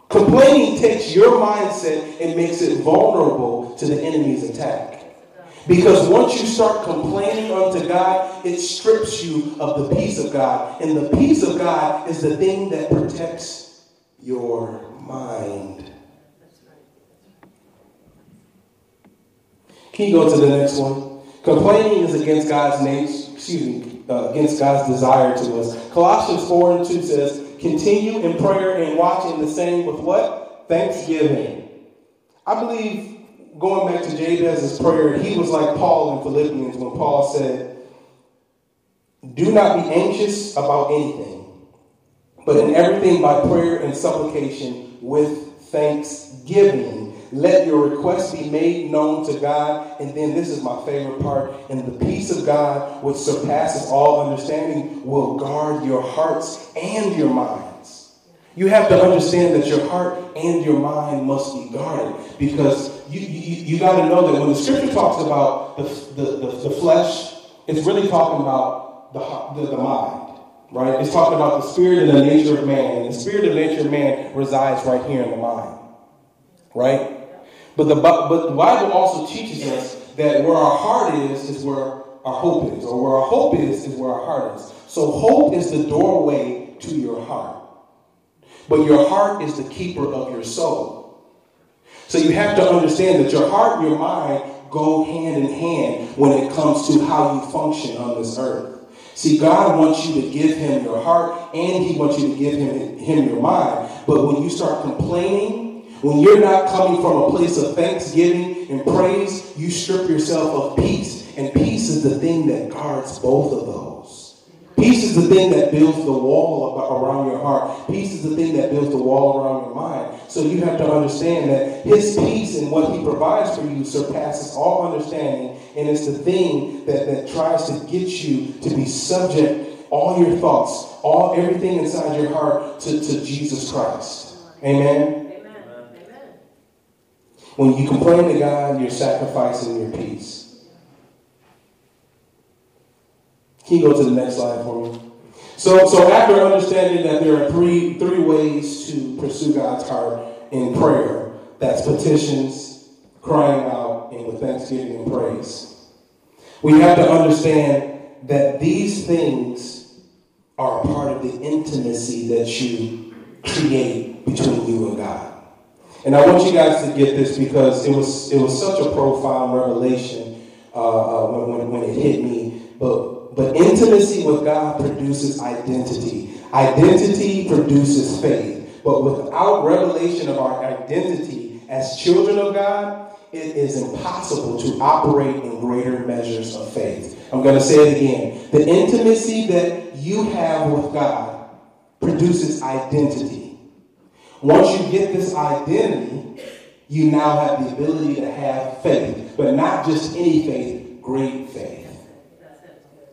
Complaining takes your mindset and makes it vulnerable to the enemy's attack. Because once you start complaining unto God, it strips you of the peace of God. And the peace of God is the thing that protects your mind. Can you go to the next one? Complaining is against God's against God's desire to us. Colossians 4:2 says, "Continue in prayer and watch in the same with what? Thanksgiving." I believe, going back to Jabez's prayer, he was like Paul in Philippians when Paul said, "Do not be anxious about anything, but in everything by prayer and supplication with thanksgiving, Let your requests be made known to God. And then this is my favorite part. And the peace of God, which surpasses all understanding, will guard your hearts and your minds. You have to understand that your heart and your mind must be guarded, because you got to know that when the scripture talks about the flesh, it's really talking about the mind. Right? It's talking about the spirit and the nature of man. And the spirit and nature of man resides right here in the mind. Right? But the Bible also teaches us that where our heart is where our hope is. Or where our hope is where our heart is. So hope is the doorway to your heart. But your heart is the keeper of your soul. So you have to understand that your heart and your mind go hand in hand when it comes to how you function on this earth. See, God wants you to give him your heart, and he wants you to give him your mind. But when you start complaining, when you're not coming from a place of thanksgiving and praise, you strip yourself of peace. And peace is the thing that guards both of those. Peace is the thing that builds the wall around your heart. Peace is the thing that builds the wall around your mind. So you have to understand that his peace and what he provides for you surpasses all understanding. And it's the thing that tries to get you to be subject, all your thoughts, everything inside your heart to Jesus Christ. Amen? Amen. When you complain to God, you're sacrificing your peace. Can you go to the next slide for me? So after understanding that there are three ways to pursue God's heart in prayer, that's petitions, crying out, and with thanksgiving and praise. We have to understand that these things are a part of the intimacy that you create between you and God. And I want you guys to get this, because it was such a profound revelation when it hit me. But intimacy with God produces identity. Identity produces faith. But without revelation of our identity as children of God, it is impossible to operate in greater measures of faith. I'm going to say it again. The intimacy that you have with God produces identity. Once you get this identity, you now have the ability to have faith. But not just any faith, great faith.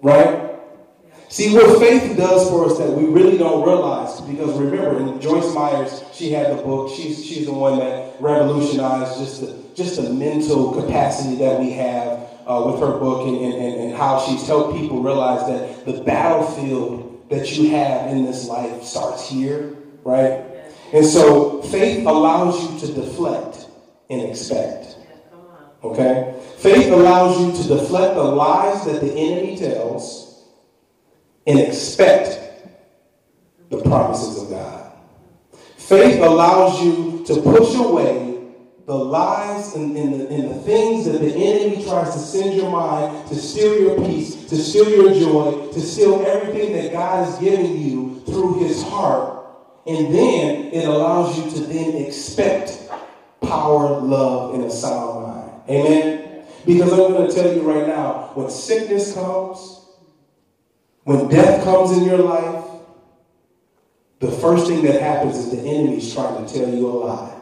Right? See, what faith does for us that we really don't realize, because remember, in Joyce Meyer, she had the book. She's the one that revolutionized just the mental capacity that we have with her book, and how she's helped people realize that the battlefield that you have in this life starts here, right? And so faith allows you to deflect and expect, okay? Faith allows you to deflect the lies that the enemy tells and expect the promises of God. Faith allows you to push away the lies and the things that the enemy tries to send your mind to steal your peace, to steal your joy, to steal everything that God has given you through his heart. And then it allows you to then expect power, love, and a sound mind. Amen? Because I'm going to tell you right now, when sickness comes, when death comes in your life, the first thing that happens is the enemy's trying to tell you a lie.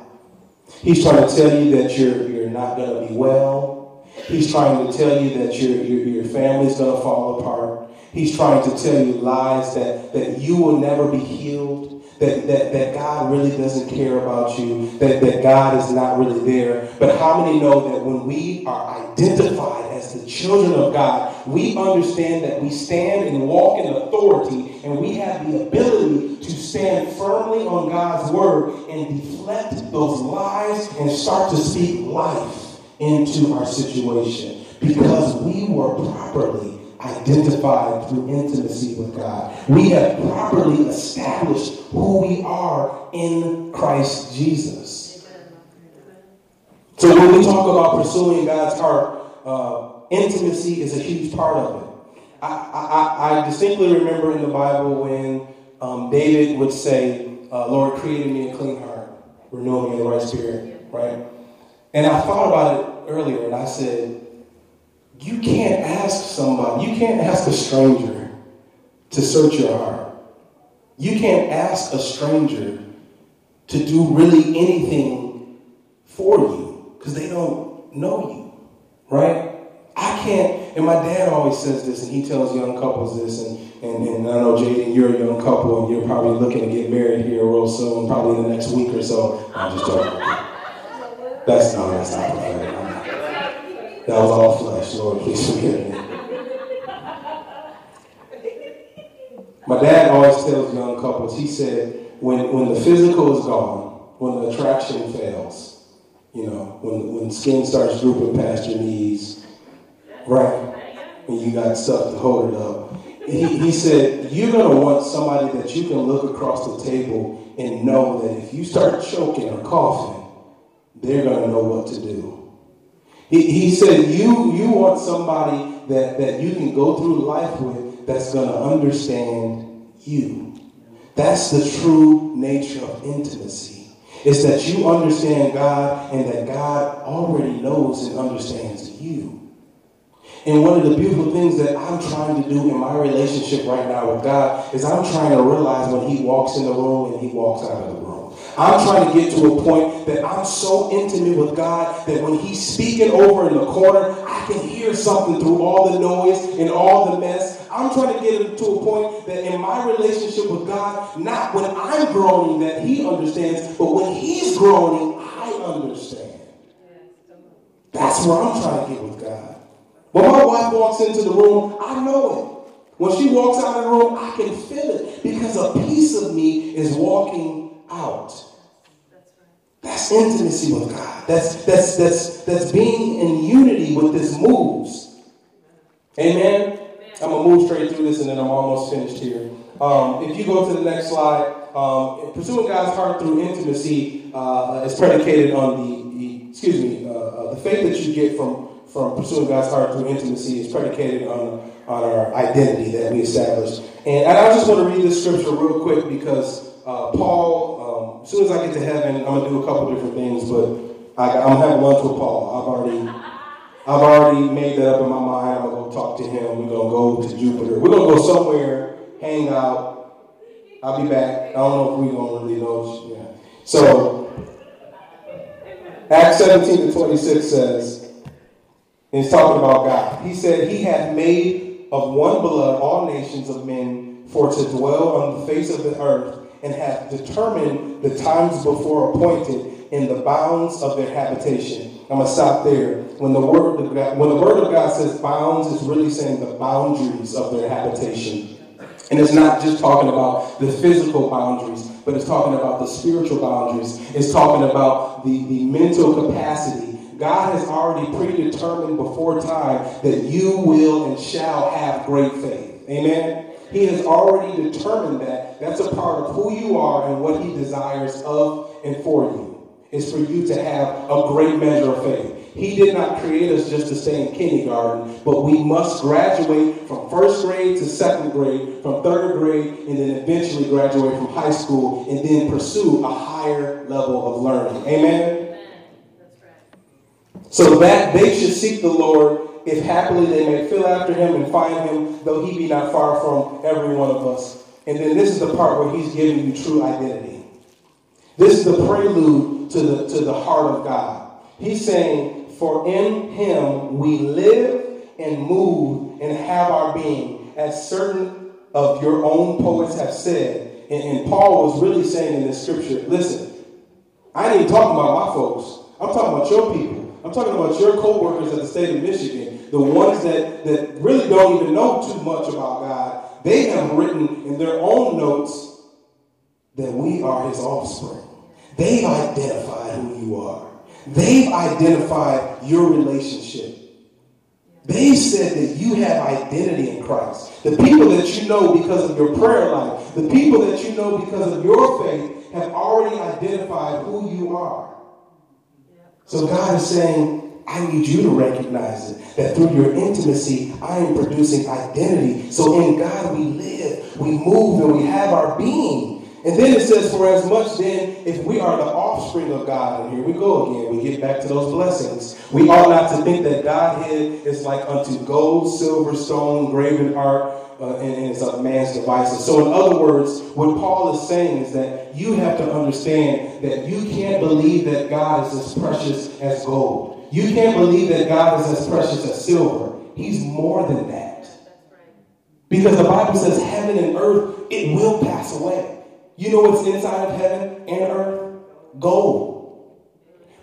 He's trying to tell you that you're not going to be well. He's trying to tell you that your family's going to fall apart. He's trying to tell you lies that you will never be healed, that God really doesn't care about you, that God is not really there. But how many know that when we are identified as the children of God, we understand that we stand and walk in authority, and we have the ability to stand firmly on God's word and deflect those lies and start to speak life into our situation, because we were properly identified through intimacy with God. We have properly established who we are in Christ Jesus. So when we talk about pursuing God's heart, intimacy is a huge part of it. I distinctly remember in the Bible when David would say, Lord, create in me a clean heart, renew me in the right spirit, right? And I thought about it earlier, and I said, you can't ask somebody, you can't ask a stranger to search your heart. You can't ask a stranger to do really anything for you. because they don't know you, right? I can't, and my dad always says this, and he tells young couples this, and I know, Jayden, you're a young couple, and you're probably looking to get married here real soon, probably in the next week or so. I'm just joking. That's not prophetic. That was all flesh, Lord, please forgive me. My dad always tells young couples, he said, when the physical is gone, when the attraction fails, when skin starts drooping past your knees, right, when you got stuff to hold it up, he said, you're going to want somebody that you can look across the table and know that if you start choking or coughing, they're going to know what to do. He said, you want somebody that you can go through life with that's going to understand you. That's the true nature of intimacy. It's that you understand God and that God already knows and understands you. And one of the beautiful things that I'm trying to do in my relationship right now with God is I'm trying to realize when he walks in the room and he walks out of the room. I'm trying to get to a point that I'm so intimate with God that when he's speaking over in the corner, I can hear something through all the noise and all the mess. I'm trying to get to a point that in my relationship with God, not when I'm groaning that he understands, but when he's groaning, I understand. That's where I'm trying to get with God. When my wife walks into the room, I know it. When she walks out of the room, I can feel it because a piece of me is walking out. That's intimacy with God. That's being in unity with his moves. Amen? I'm going to move straight through this and then I'm almost finished here. If you go to the next slide, pursuing God's heart through intimacy is predicated on the faith that you get from pursuing God's heart through intimacy is predicated on our identity that we established. And I just want to read this scripture real quick because Paul, as soon as I get to heaven, I'm going to do a couple different things, but I'm having lunch with Paul. I've already made that up in my mind. I'm going to go talk to him. We're going to go to Jupiter. We're going to go somewhere, hang out. I'll be back. I don't know if we're going to really know. Yeah. So, Acts 17:26 says, and he's talking about God. He said, he hath made of one blood all nations of men for to dwell on the face of the earth, and hath determined the times before appointed in the bounds of their habitation. I'm going to stop there. When the word of God says bounds, it's really saying the boundaries of their habitation. And it's not just talking about the physical boundaries, but it's talking about the spiritual boundaries. It's talking about the mental capacity. God has already predetermined before time that you will and shall have great faith. Amen? He has already determined that. That's a part of who you are and what he desires of and for you. It's for you to have a great measure of faith. He did not create us just to stay in kindergarten, but we must graduate from first grade to second grade, from third grade, and then eventually graduate from high school and then pursue a higher level of learning. Amen? Amen. That's right. So that they should seek the Lord, if happily they may feel after him and find him, though he be not far from every one of us. And then this is the part where he's giving you true identity. This is the prelude to the heart of God. He's saying, for in him we live and move and have our being, as certain of your own poets have said. And Paul was really saying in this scripture, listen, I ain't even talking about my folks. I'm talking about your people. I'm talking about your co-workers at the state of Michigan, the ones that really don't even know too much about God. They have written in their own notes that we are his offspring. They've identified who you are. They've identified your relationship. They've said that you have identity in Christ. The people that you know because of your prayer life, the people that you know because of your faith have already identified who you are. So God is saying, I need you to recognize it, that through your intimacy, I am producing identity. So in God we live, we move, and we have our being. And then it says, for as much then, if we are the offspring of God, and here we go again, we get back to those blessings. We ought not to think that Godhead is like unto gold, silver, stone, graven art, and it's a man's devices. So in other words, what Paul is saying is that you have to understand that you can't believe that God is as precious as gold. You can't believe that God is as precious as silver. He's more than that. Because the Bible says heaven and earth, it will pass away. You know what's inside of heaven and earth? Gold.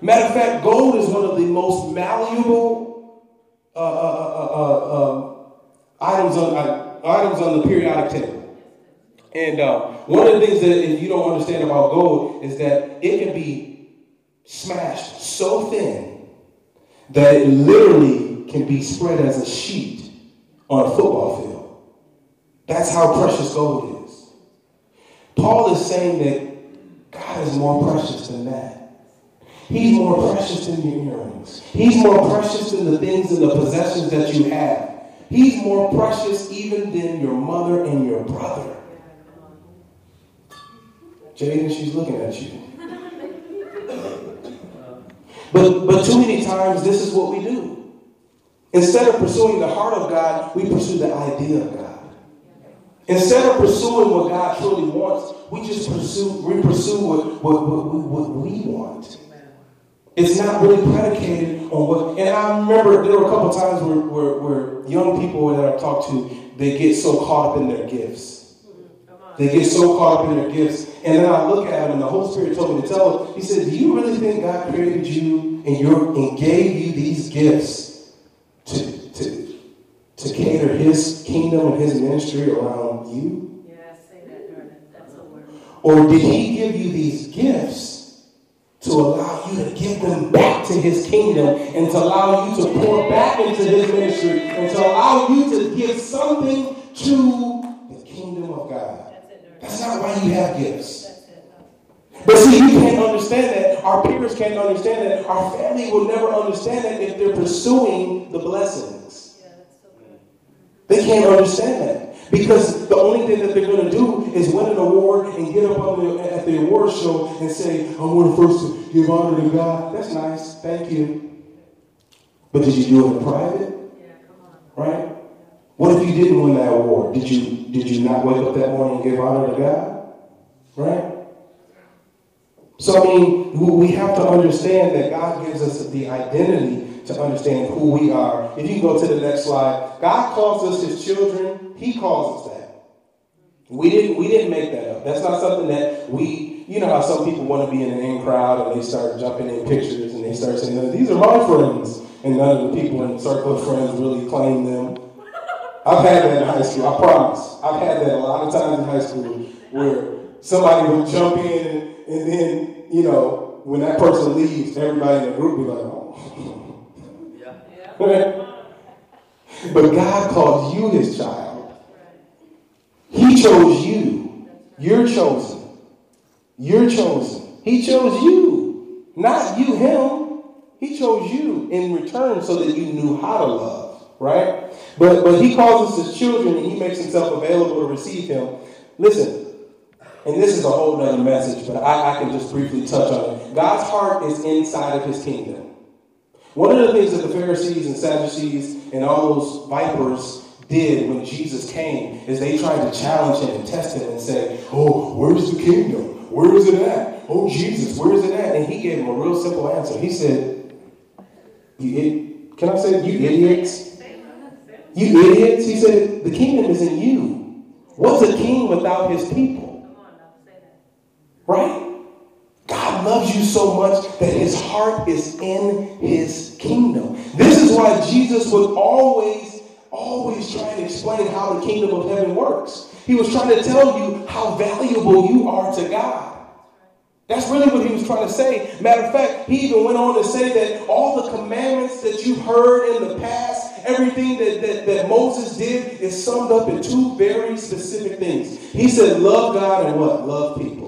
Matter of fact, gold is one of the most malleable items on the periodic table. And one of the things that if you don't understand about gold is that it can be smashed so thin that it literally can be spread as a sheet on a football field. That's how precious gold is. Paul is saying that God is more precious than that. He's more precious than your earrings. He's more precious than the things and the possessions that you have. He's more precious even than your mother and your brother. Jayden, she's looking at you. But too many times, this is what we do. Instead of pursuing the heart of God, we pursue the idea of God. Instead of pursuing what God truly wants, we just pursue what we want. It's not really predicated on what... And I remember there were a couple of times where young people that I talked to, they get so caught up in their gifts. They get so caught up in their gifts. And then I look at them, and the Holy Spirit told me to tell them, he said, do you really think God created you and gave you these gifts to cater his kingdom and his ministry around you? Yeah, say that, Jordan. That's a word. Or did he give you these gifts to allow you to give them back to his kingdom and to allow you to pour back into his ministry and to allow you to give something to the kingdom of God? That's not why you have gifts. But see, you can't understand that. Our peers can't understand that. Our family will never understand that if they're pursuing the blessings. They can't understand that, because the only thing that they're going to do is win an award and get up at the award show and say, I want to first give honor to God. That's nice. Thank you. But did you do it in private? Yeah, come on. Right? What if you didn't win that award? Did you not wake up that morning and give honor to God? Right? So, I mean, we have to understand that God gives us the identity to understand who we are. If you go to the next slide, God calls us his children. He calls us that. We didn't make that up. That's not something that we, you know how some people want to be in an in crowd and they start jumping in pictures and they start saying, these are my friends. And none of the people in the circle of friends really claim them. I've had that in high school, I promise. I've had that a lot of times in high school where somebody would jump in and then, you know, when that person leaves, everybody in the group be like, oh. But God called you his child. He chose you. You're chosen. You're chosen. He chose you. Not you, him. He chose you in return so that you knew how to love. Right? But he calls us his children and he makes himself available to receive him. Listen, and this is a whole other message, but I can just briefly touch on it. God's heart is inside of his kingdom. One of the things that the Pharisees and Sadducees and all those vipers did when Jesus came is they tried to challenge him and test him and say, oh, where's the kingdom? Where is it at? Oh, Jesus, where is it at? And he gave him a real simple answer. He said, you idiots? You idiots? He said, the kingdom is in you. What's a king without his people? Right? God loves you so much that his heart is in his kingdom. This is why Jesus would always try to explain how the kingdom of heaven works. He was trying to tell you how valuable you are to God. That's really what he was trying to say. Matter of fact, he even went on to say that all the commandments that you've heard in the past, everything that Moses did is summed up in two very specific things. He said, love God and what? Love people.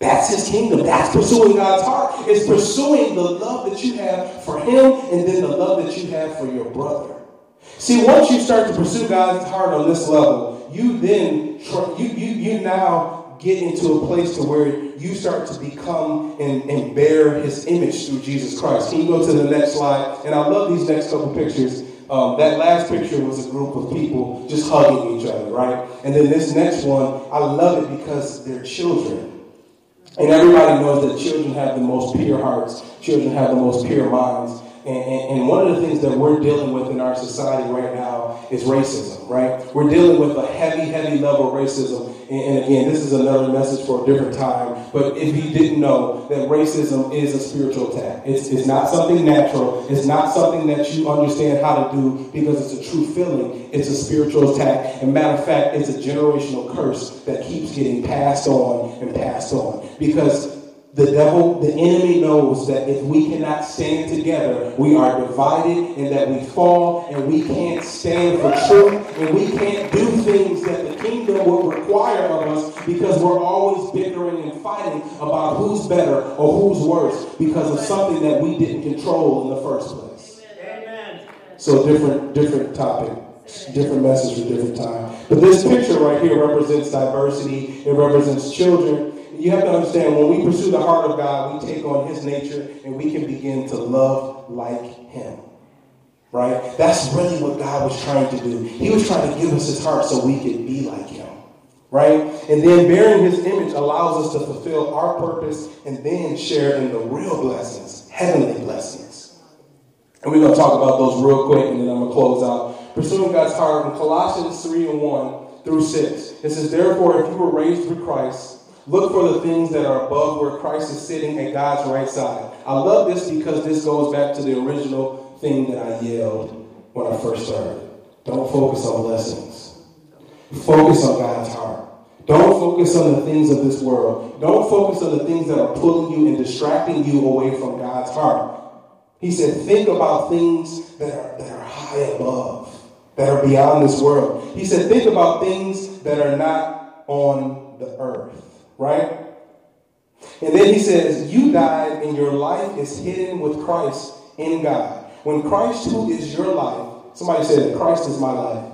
That's his kingdom. That's pursuing God's heart. It's pursuing the love that you have for him and then the love that you have for your brother. See, once you start to pursue God's heart on this level, you then you now get into a place to where you start to become and bear his image through Jesus Christ. Can you go to the next slide? And I love these next couple pictures. that last picture was a group of people just hugging each other, right? And then this next one, I love it because they're children. And everybody knows that children have the most pure hearts. Children have the most pure minds. And one of the things that we're dealing with in our society right now is racism, right? We're dealing with a heavy, heavy level of racism. And again, this is another message for a different time. But if you didn't know that racism is a spiritual attack, it's not something natural. It's not something that you understand how to do because it's a true feeling. It's a spiritual attack. And matter of fact, it's a generational curse that keeps getting passed on and passed on. Because the devil, the enemy knows that if we cannot stand together, we are divided and that we fall and we can't stand for truth and we can't do things that the kingdom will require of us because we're always bickering and fighting about who's better or who's worse because of something that we didn't control in the first place. Amen. So different topic. Different message for different time. But this picture right here represents diversity. It represents children. You have to understand, when we pursue the heart of God, we take on his nature and we can begin to love like him. Right? That's really what God was trying to do. He was trying to give us his heart so we could be like him. Right? And then bearing his image allows us to fulfill our purpose and then share in the real blessings, heavenly blessings. And we're going to talk about those real quick and then I'm going to close out. Pursuing God's heart in Colossians 3:1-6. It says, therefore, if you were raised with Christ, look for the things that are above where Christ is sitting at God's right side. I love this because this goes back to the original thing that I yelled when I first started. Don't focus on blessings. Focus on God's heart. Don't focus on the things of this world. Don't focus on the things that are pulling you and distracting you away from God's heart. He said, think about things that are high above, that are beyond this world. He said, think about things that are not on the earth. Right? And then he says, you died and your life is hidden with Christ in God. When Christ, who is your life, somebody said, Christ is my life.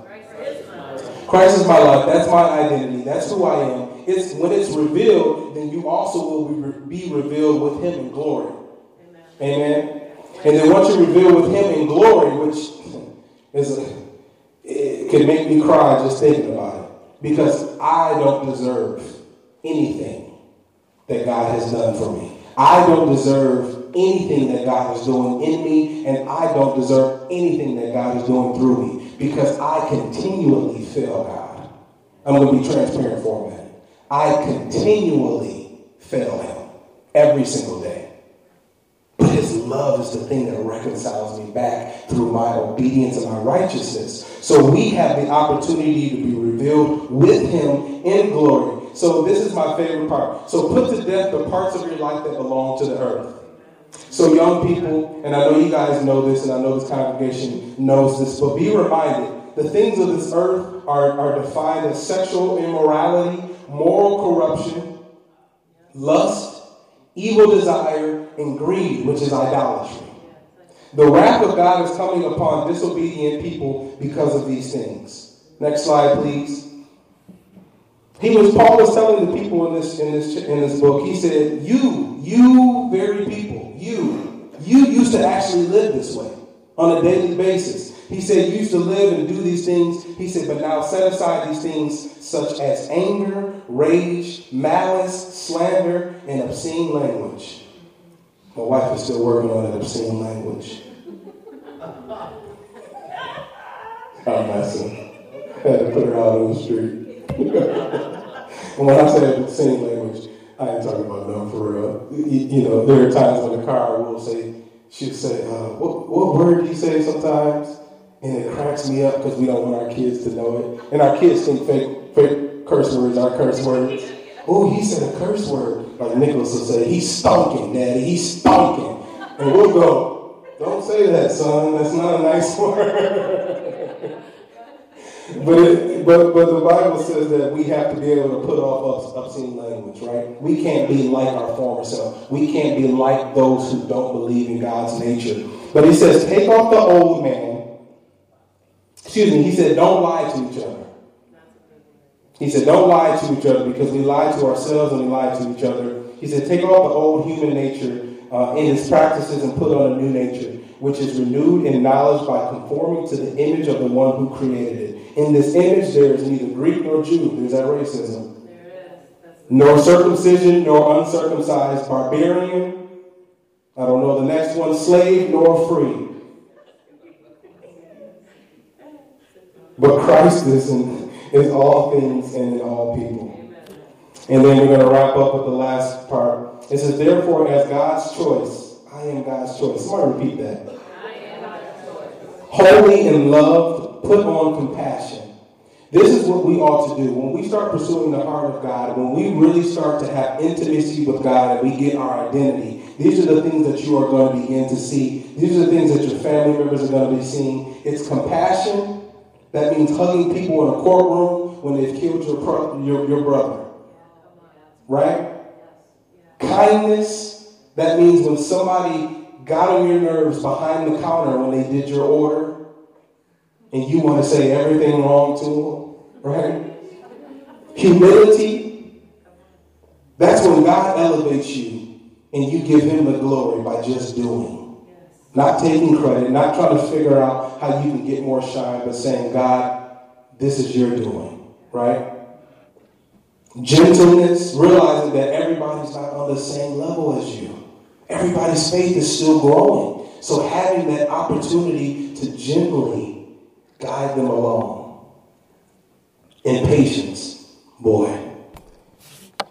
Christ is my life. That's my identity. That's who I am. It's when it's revealed, then you also will be revealed with him in glory. Amen. And then once you're revealed with him in glory, which it can make me cry just thinking about it, because I don't deserve anything that God has done for me. I don't deserve anything that God is doing in me, and I don't deserve anything that God is doing through me because I continually fail God. I'm going to be transparent for a minute. I continually fail him every single day. But his love is the thing that reconciles me back through my obedience and my righteousness. So we have the opportunity to be revealed with him in glory. So this is my favorite part. So put to death the parts of your life that belong to the earth. So young people, and I know you guys know this, and I know this congregation knows this, but be reminded, the things of this earth are defined as sexual immorality, moral corruption, lust, evil desire, and greed, which is idolatry. The wrath of God is coming upon disobedient people because of these things. Next slide, please. Paul was telling the people in this book, he said, you very people, you used to actually live this way on a daily basis. He said, you used to live and do these things. He said, but now set aside these things such as anger, rage, malice, slander, and obscene language. My wife is still working on that obscene language. I'm messing. I had to put her out on the street. And when I say the same language, I ain't talking about them for real. You know, there are times when the car she'll say, what word do you say sometimes? And it cracks me up because we don't want our kids to know it. And our kids think fake curse words are curse words. Oh, he said a curse word. Like Nicholas will say, he's stonking, Daddy, he's stonking. And we'll go, don't say that, son. That's not a nice word. But the Bible says that we have to be able to put off obscene language, right? We can't be like our former self. We can't be like those who don't believe in God's nature. But he says, take off the old man. Excuse me, he said, don't lie to each other. He said, don't lie to each other because we lie to ourselves and we lie to each other. He said, take off the old human nature in its practices and put on a new nature, which is renewed in knowledge by conforming to the image of the one who created it. In this image, there is neither Greek nor Jew. There's that racism. There is. Nor circumcision, nor uncircumcised, barbarian. I don't know the next one. Slave, nor free. But Christ is all things and in all people. Amen. And then we're going to wrap up with the last part. It says, therefore, as God's choice, I am God's choice. Somebody repeat that. I am God's choice. Holy and loved, put on compassion. This is what we ought to do. When we start pursuing the heart of God, when we really start to have intimacy with God and we get our identity, these are the things that you are going to begin to see. These are the things that your family members are going to be seeing. It's compassion. That means hugging people in a courtroom when they've killed your brother. Right? Kindness. That means when somebody got on your nerves behind the counter when they did your order and you want to say everything wrong to them, right? Humility, that's when God elevates you and you give him the glory by just doing. Not taking credit, not trying to figure out how you can get more shine, but saying, God, this is your doing, right? Gentleness, realizing that everybody's not on the same level as you. Everybody's faith is still growing. So having that opportunity to gently guide them along. And patience, boy,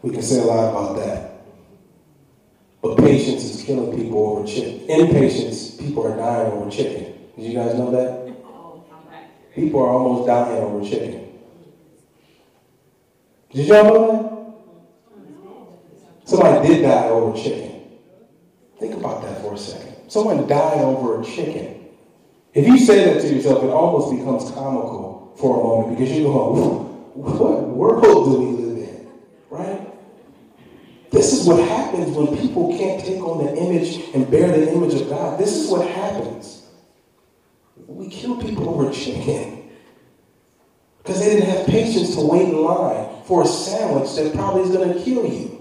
we can say a lot about that. But patience is killing people over chicken. Impatience, people are dying over chicken. Did you guys know that? People are almost dying over chicken. Did y'all know that? Somebody did die over chicken. Think about that for a second. Someone died over a chicken. If you say that to yourself, it almost becomes comical for a moment because you go, what world do we live in, right? This is what happens when people can't take on the image and bear the image of God. This is what happens. We kill people over chicken because they didn't have patience to wait in line for a sandwich that probably is going to kill you.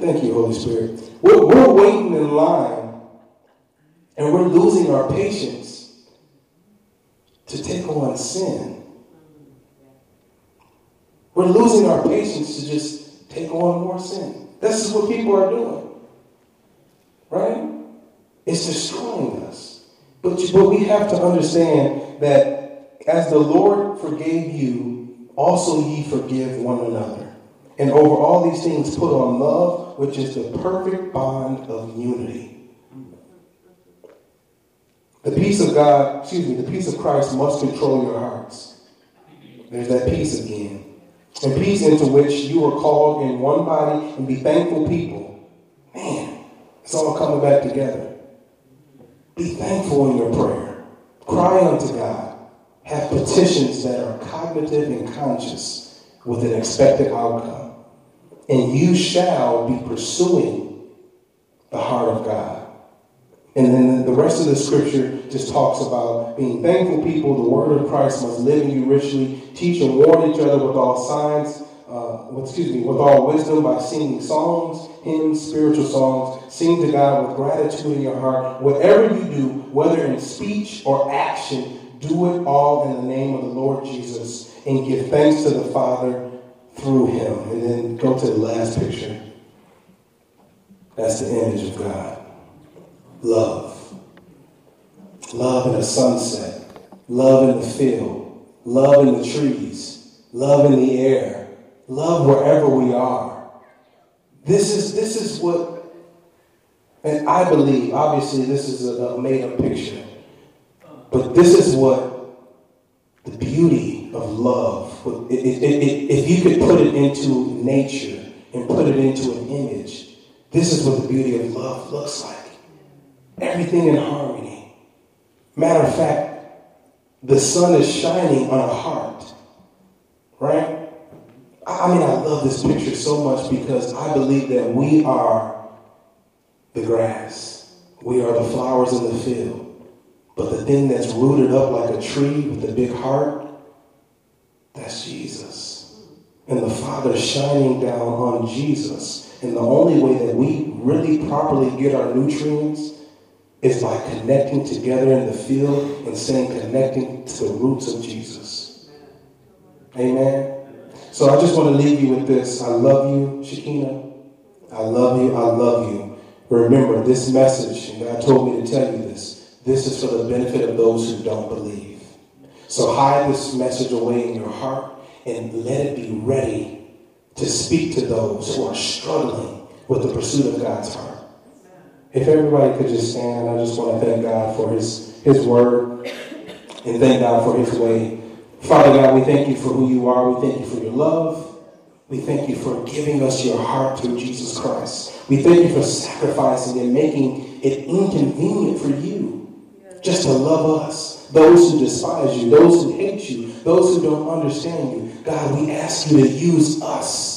Thank you, Holy Spirit. We're waiting in line and we're losing our patience to take on sin. We're losing our patience to just take on more sin. This is what people are doing. Right? It's destroying us. But we have to understand that as the Lord forgave you, also ye forgive one another. And over all these things, put on love, which is the perfect bond of unity. The peace of Christ must control your hearts. There's that peace again. And peace into which you are called in one body and be thankful people. Man, it's all coming back together. Be thankful in your prayer. Cry unto God. Have petitions that are cognitive and conscious with an expected outcome. And you shall be pursuing the heart of God. And then the rest of the scripture just talks about being thankful people. The word of Christ must live in you richly. Teach and warn each other with all signs. With all wisdom by singing psalms, hymns, spiritual songs. Sing to God with gratitude in your heart. Whatever you do, whether in speech or action, do it all in the name of the Lord Jesus. And give thanks to the Father through him. And then go to the last picture. That's the image of God. Love. Love in the sunset. Love in the field. Love in the trees. Love in the air. Love wherever we are. This is what, and I believe, obviously this is a made-up picture, but this is what the beauty of love. If you could put it into nature and put it into an image, this is what the beauty of love looks like. Everything in harmony. Matter of fact, the sun is shining on a heart. Right? I love this picture so much because I believe that we are the grass. We are the flowers in the field. But the thing that's rooted up like a tree with a big heart, that's Jesus. and the Father shining down on Jesus. And the only way that we really properly get our nutrients is by connecting together in the field and staying connecting to the roots of Jesus. Amen. So I just want to leave you with this. I love you, Shekinah. I love you. I love you. Remember this message, and God told me to tell you this. This is for the benefit of those who don't believe. So hide this message away in your heart and let it be ready to speak to those who are struggling with the pursuit of God's heart. If everybody could just stand, I just want to thank God for his word and thank God for his way. Father God, we thank you for who you are. We thank you for your love. We thank you for giving us your heart through Jesus Christ. We thank you for sacrificing and making it inconvenient for you just to love us, those who despise you, those who hate you, those who don't understand you. God, we ask you to use us.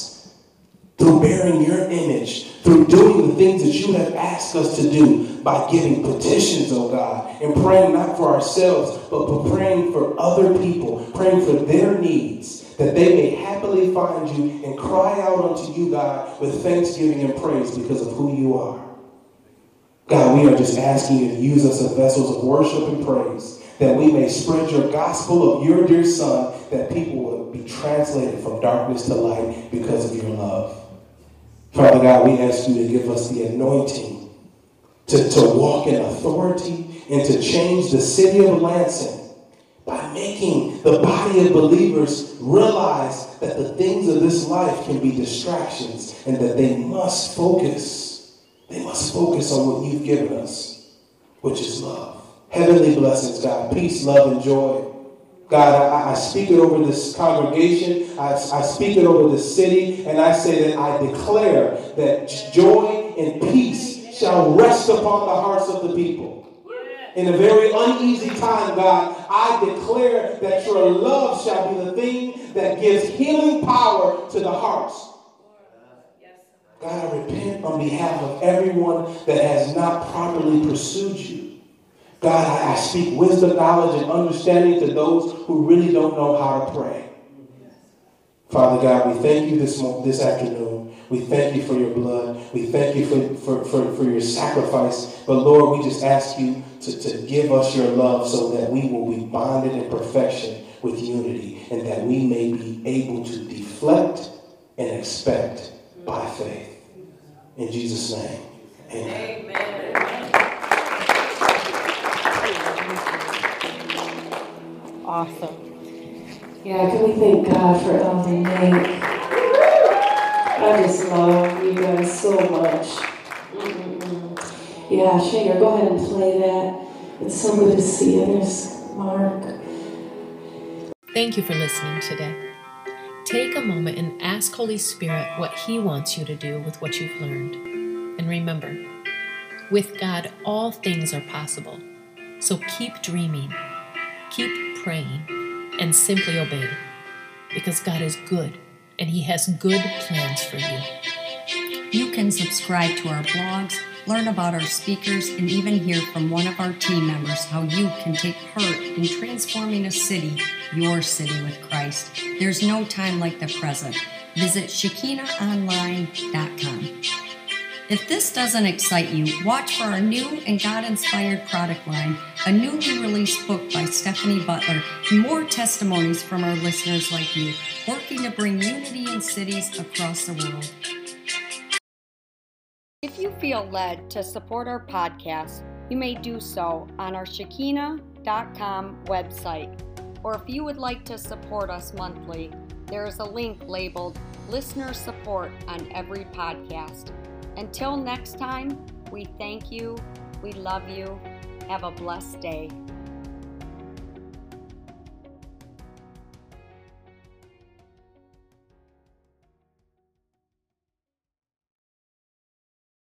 Through bearing your image, through doing the things that you have asked us to do, by giving petitions, oh God, and praying not for ourselves, but for praying for other people, praying for their needs, that they may happily find you and cry out unto you, God, with thanksgiving and praise because of who you are. God, we are just asking you to use us as vessels of worship and praise, that we may spread your gospel of your dear Son, that people will be translated from darkness to light because of your love. Father God, we ask you to give us the anointing to walk in authority and to change the city of Lansing by making the body of believers realize that the things of this life can be distractions and that they must focus. They must focus on what you've given us, which is love. Heavenly blessings, God. Peace, love, and joy. God, I speak it over this congregation. I speak it over this city. And I say that I declare that joy and peace shall rest upon the hearts of the people. In a very uneasy time, God, I declare that your love shall be the thing that gives healing power to the hearts. God, I repent on behalf of everyone that has not properly pursued you. God, I speak wisdom, knowledge, and understanding to those who really don't know how to pray. Father God, we thank you this afternoon. We thank you for your blood. We thank you for your sacrifice. But Lord, we just ask you to give us your love so that we will be bonded in perfection with unity and that we may be able to deflect and expect by faith. In Jesus' name, amen. Amen. Awesome. Yeah, can we thank God for Elden Nate? I just love you guys so much. Yeah, Shane, go ahead and play that. It's so good to see others, Mark. Thank you for listening today. Take a moment and ask Holy Spirit what He wants you to do with what you've learned. And remember, with God, all things are possible. So keep dreaming. Keep praying, and simply obey, because God is good and He has good plans for you. You can subscribe to our blogs, learn about our speakers, and even hear from one of our team members how you can take part in transforming a city, your city, with Christ. There's no time like the present. Visit Shekinahonline.com. If this doesn't excite you, watch for our new and God-inspired product line, a newly released book by Stephanie Butler, and more testimonies from our listeners like you, working to bring unity in cities across the world. If you feel led to support our podcast, you may do so on our Shekinah.com website. Or if you would like to support us monthly, there is a link labeled Listener Support on every podcast. Until next time, we thank you, we love you, have a blessed day.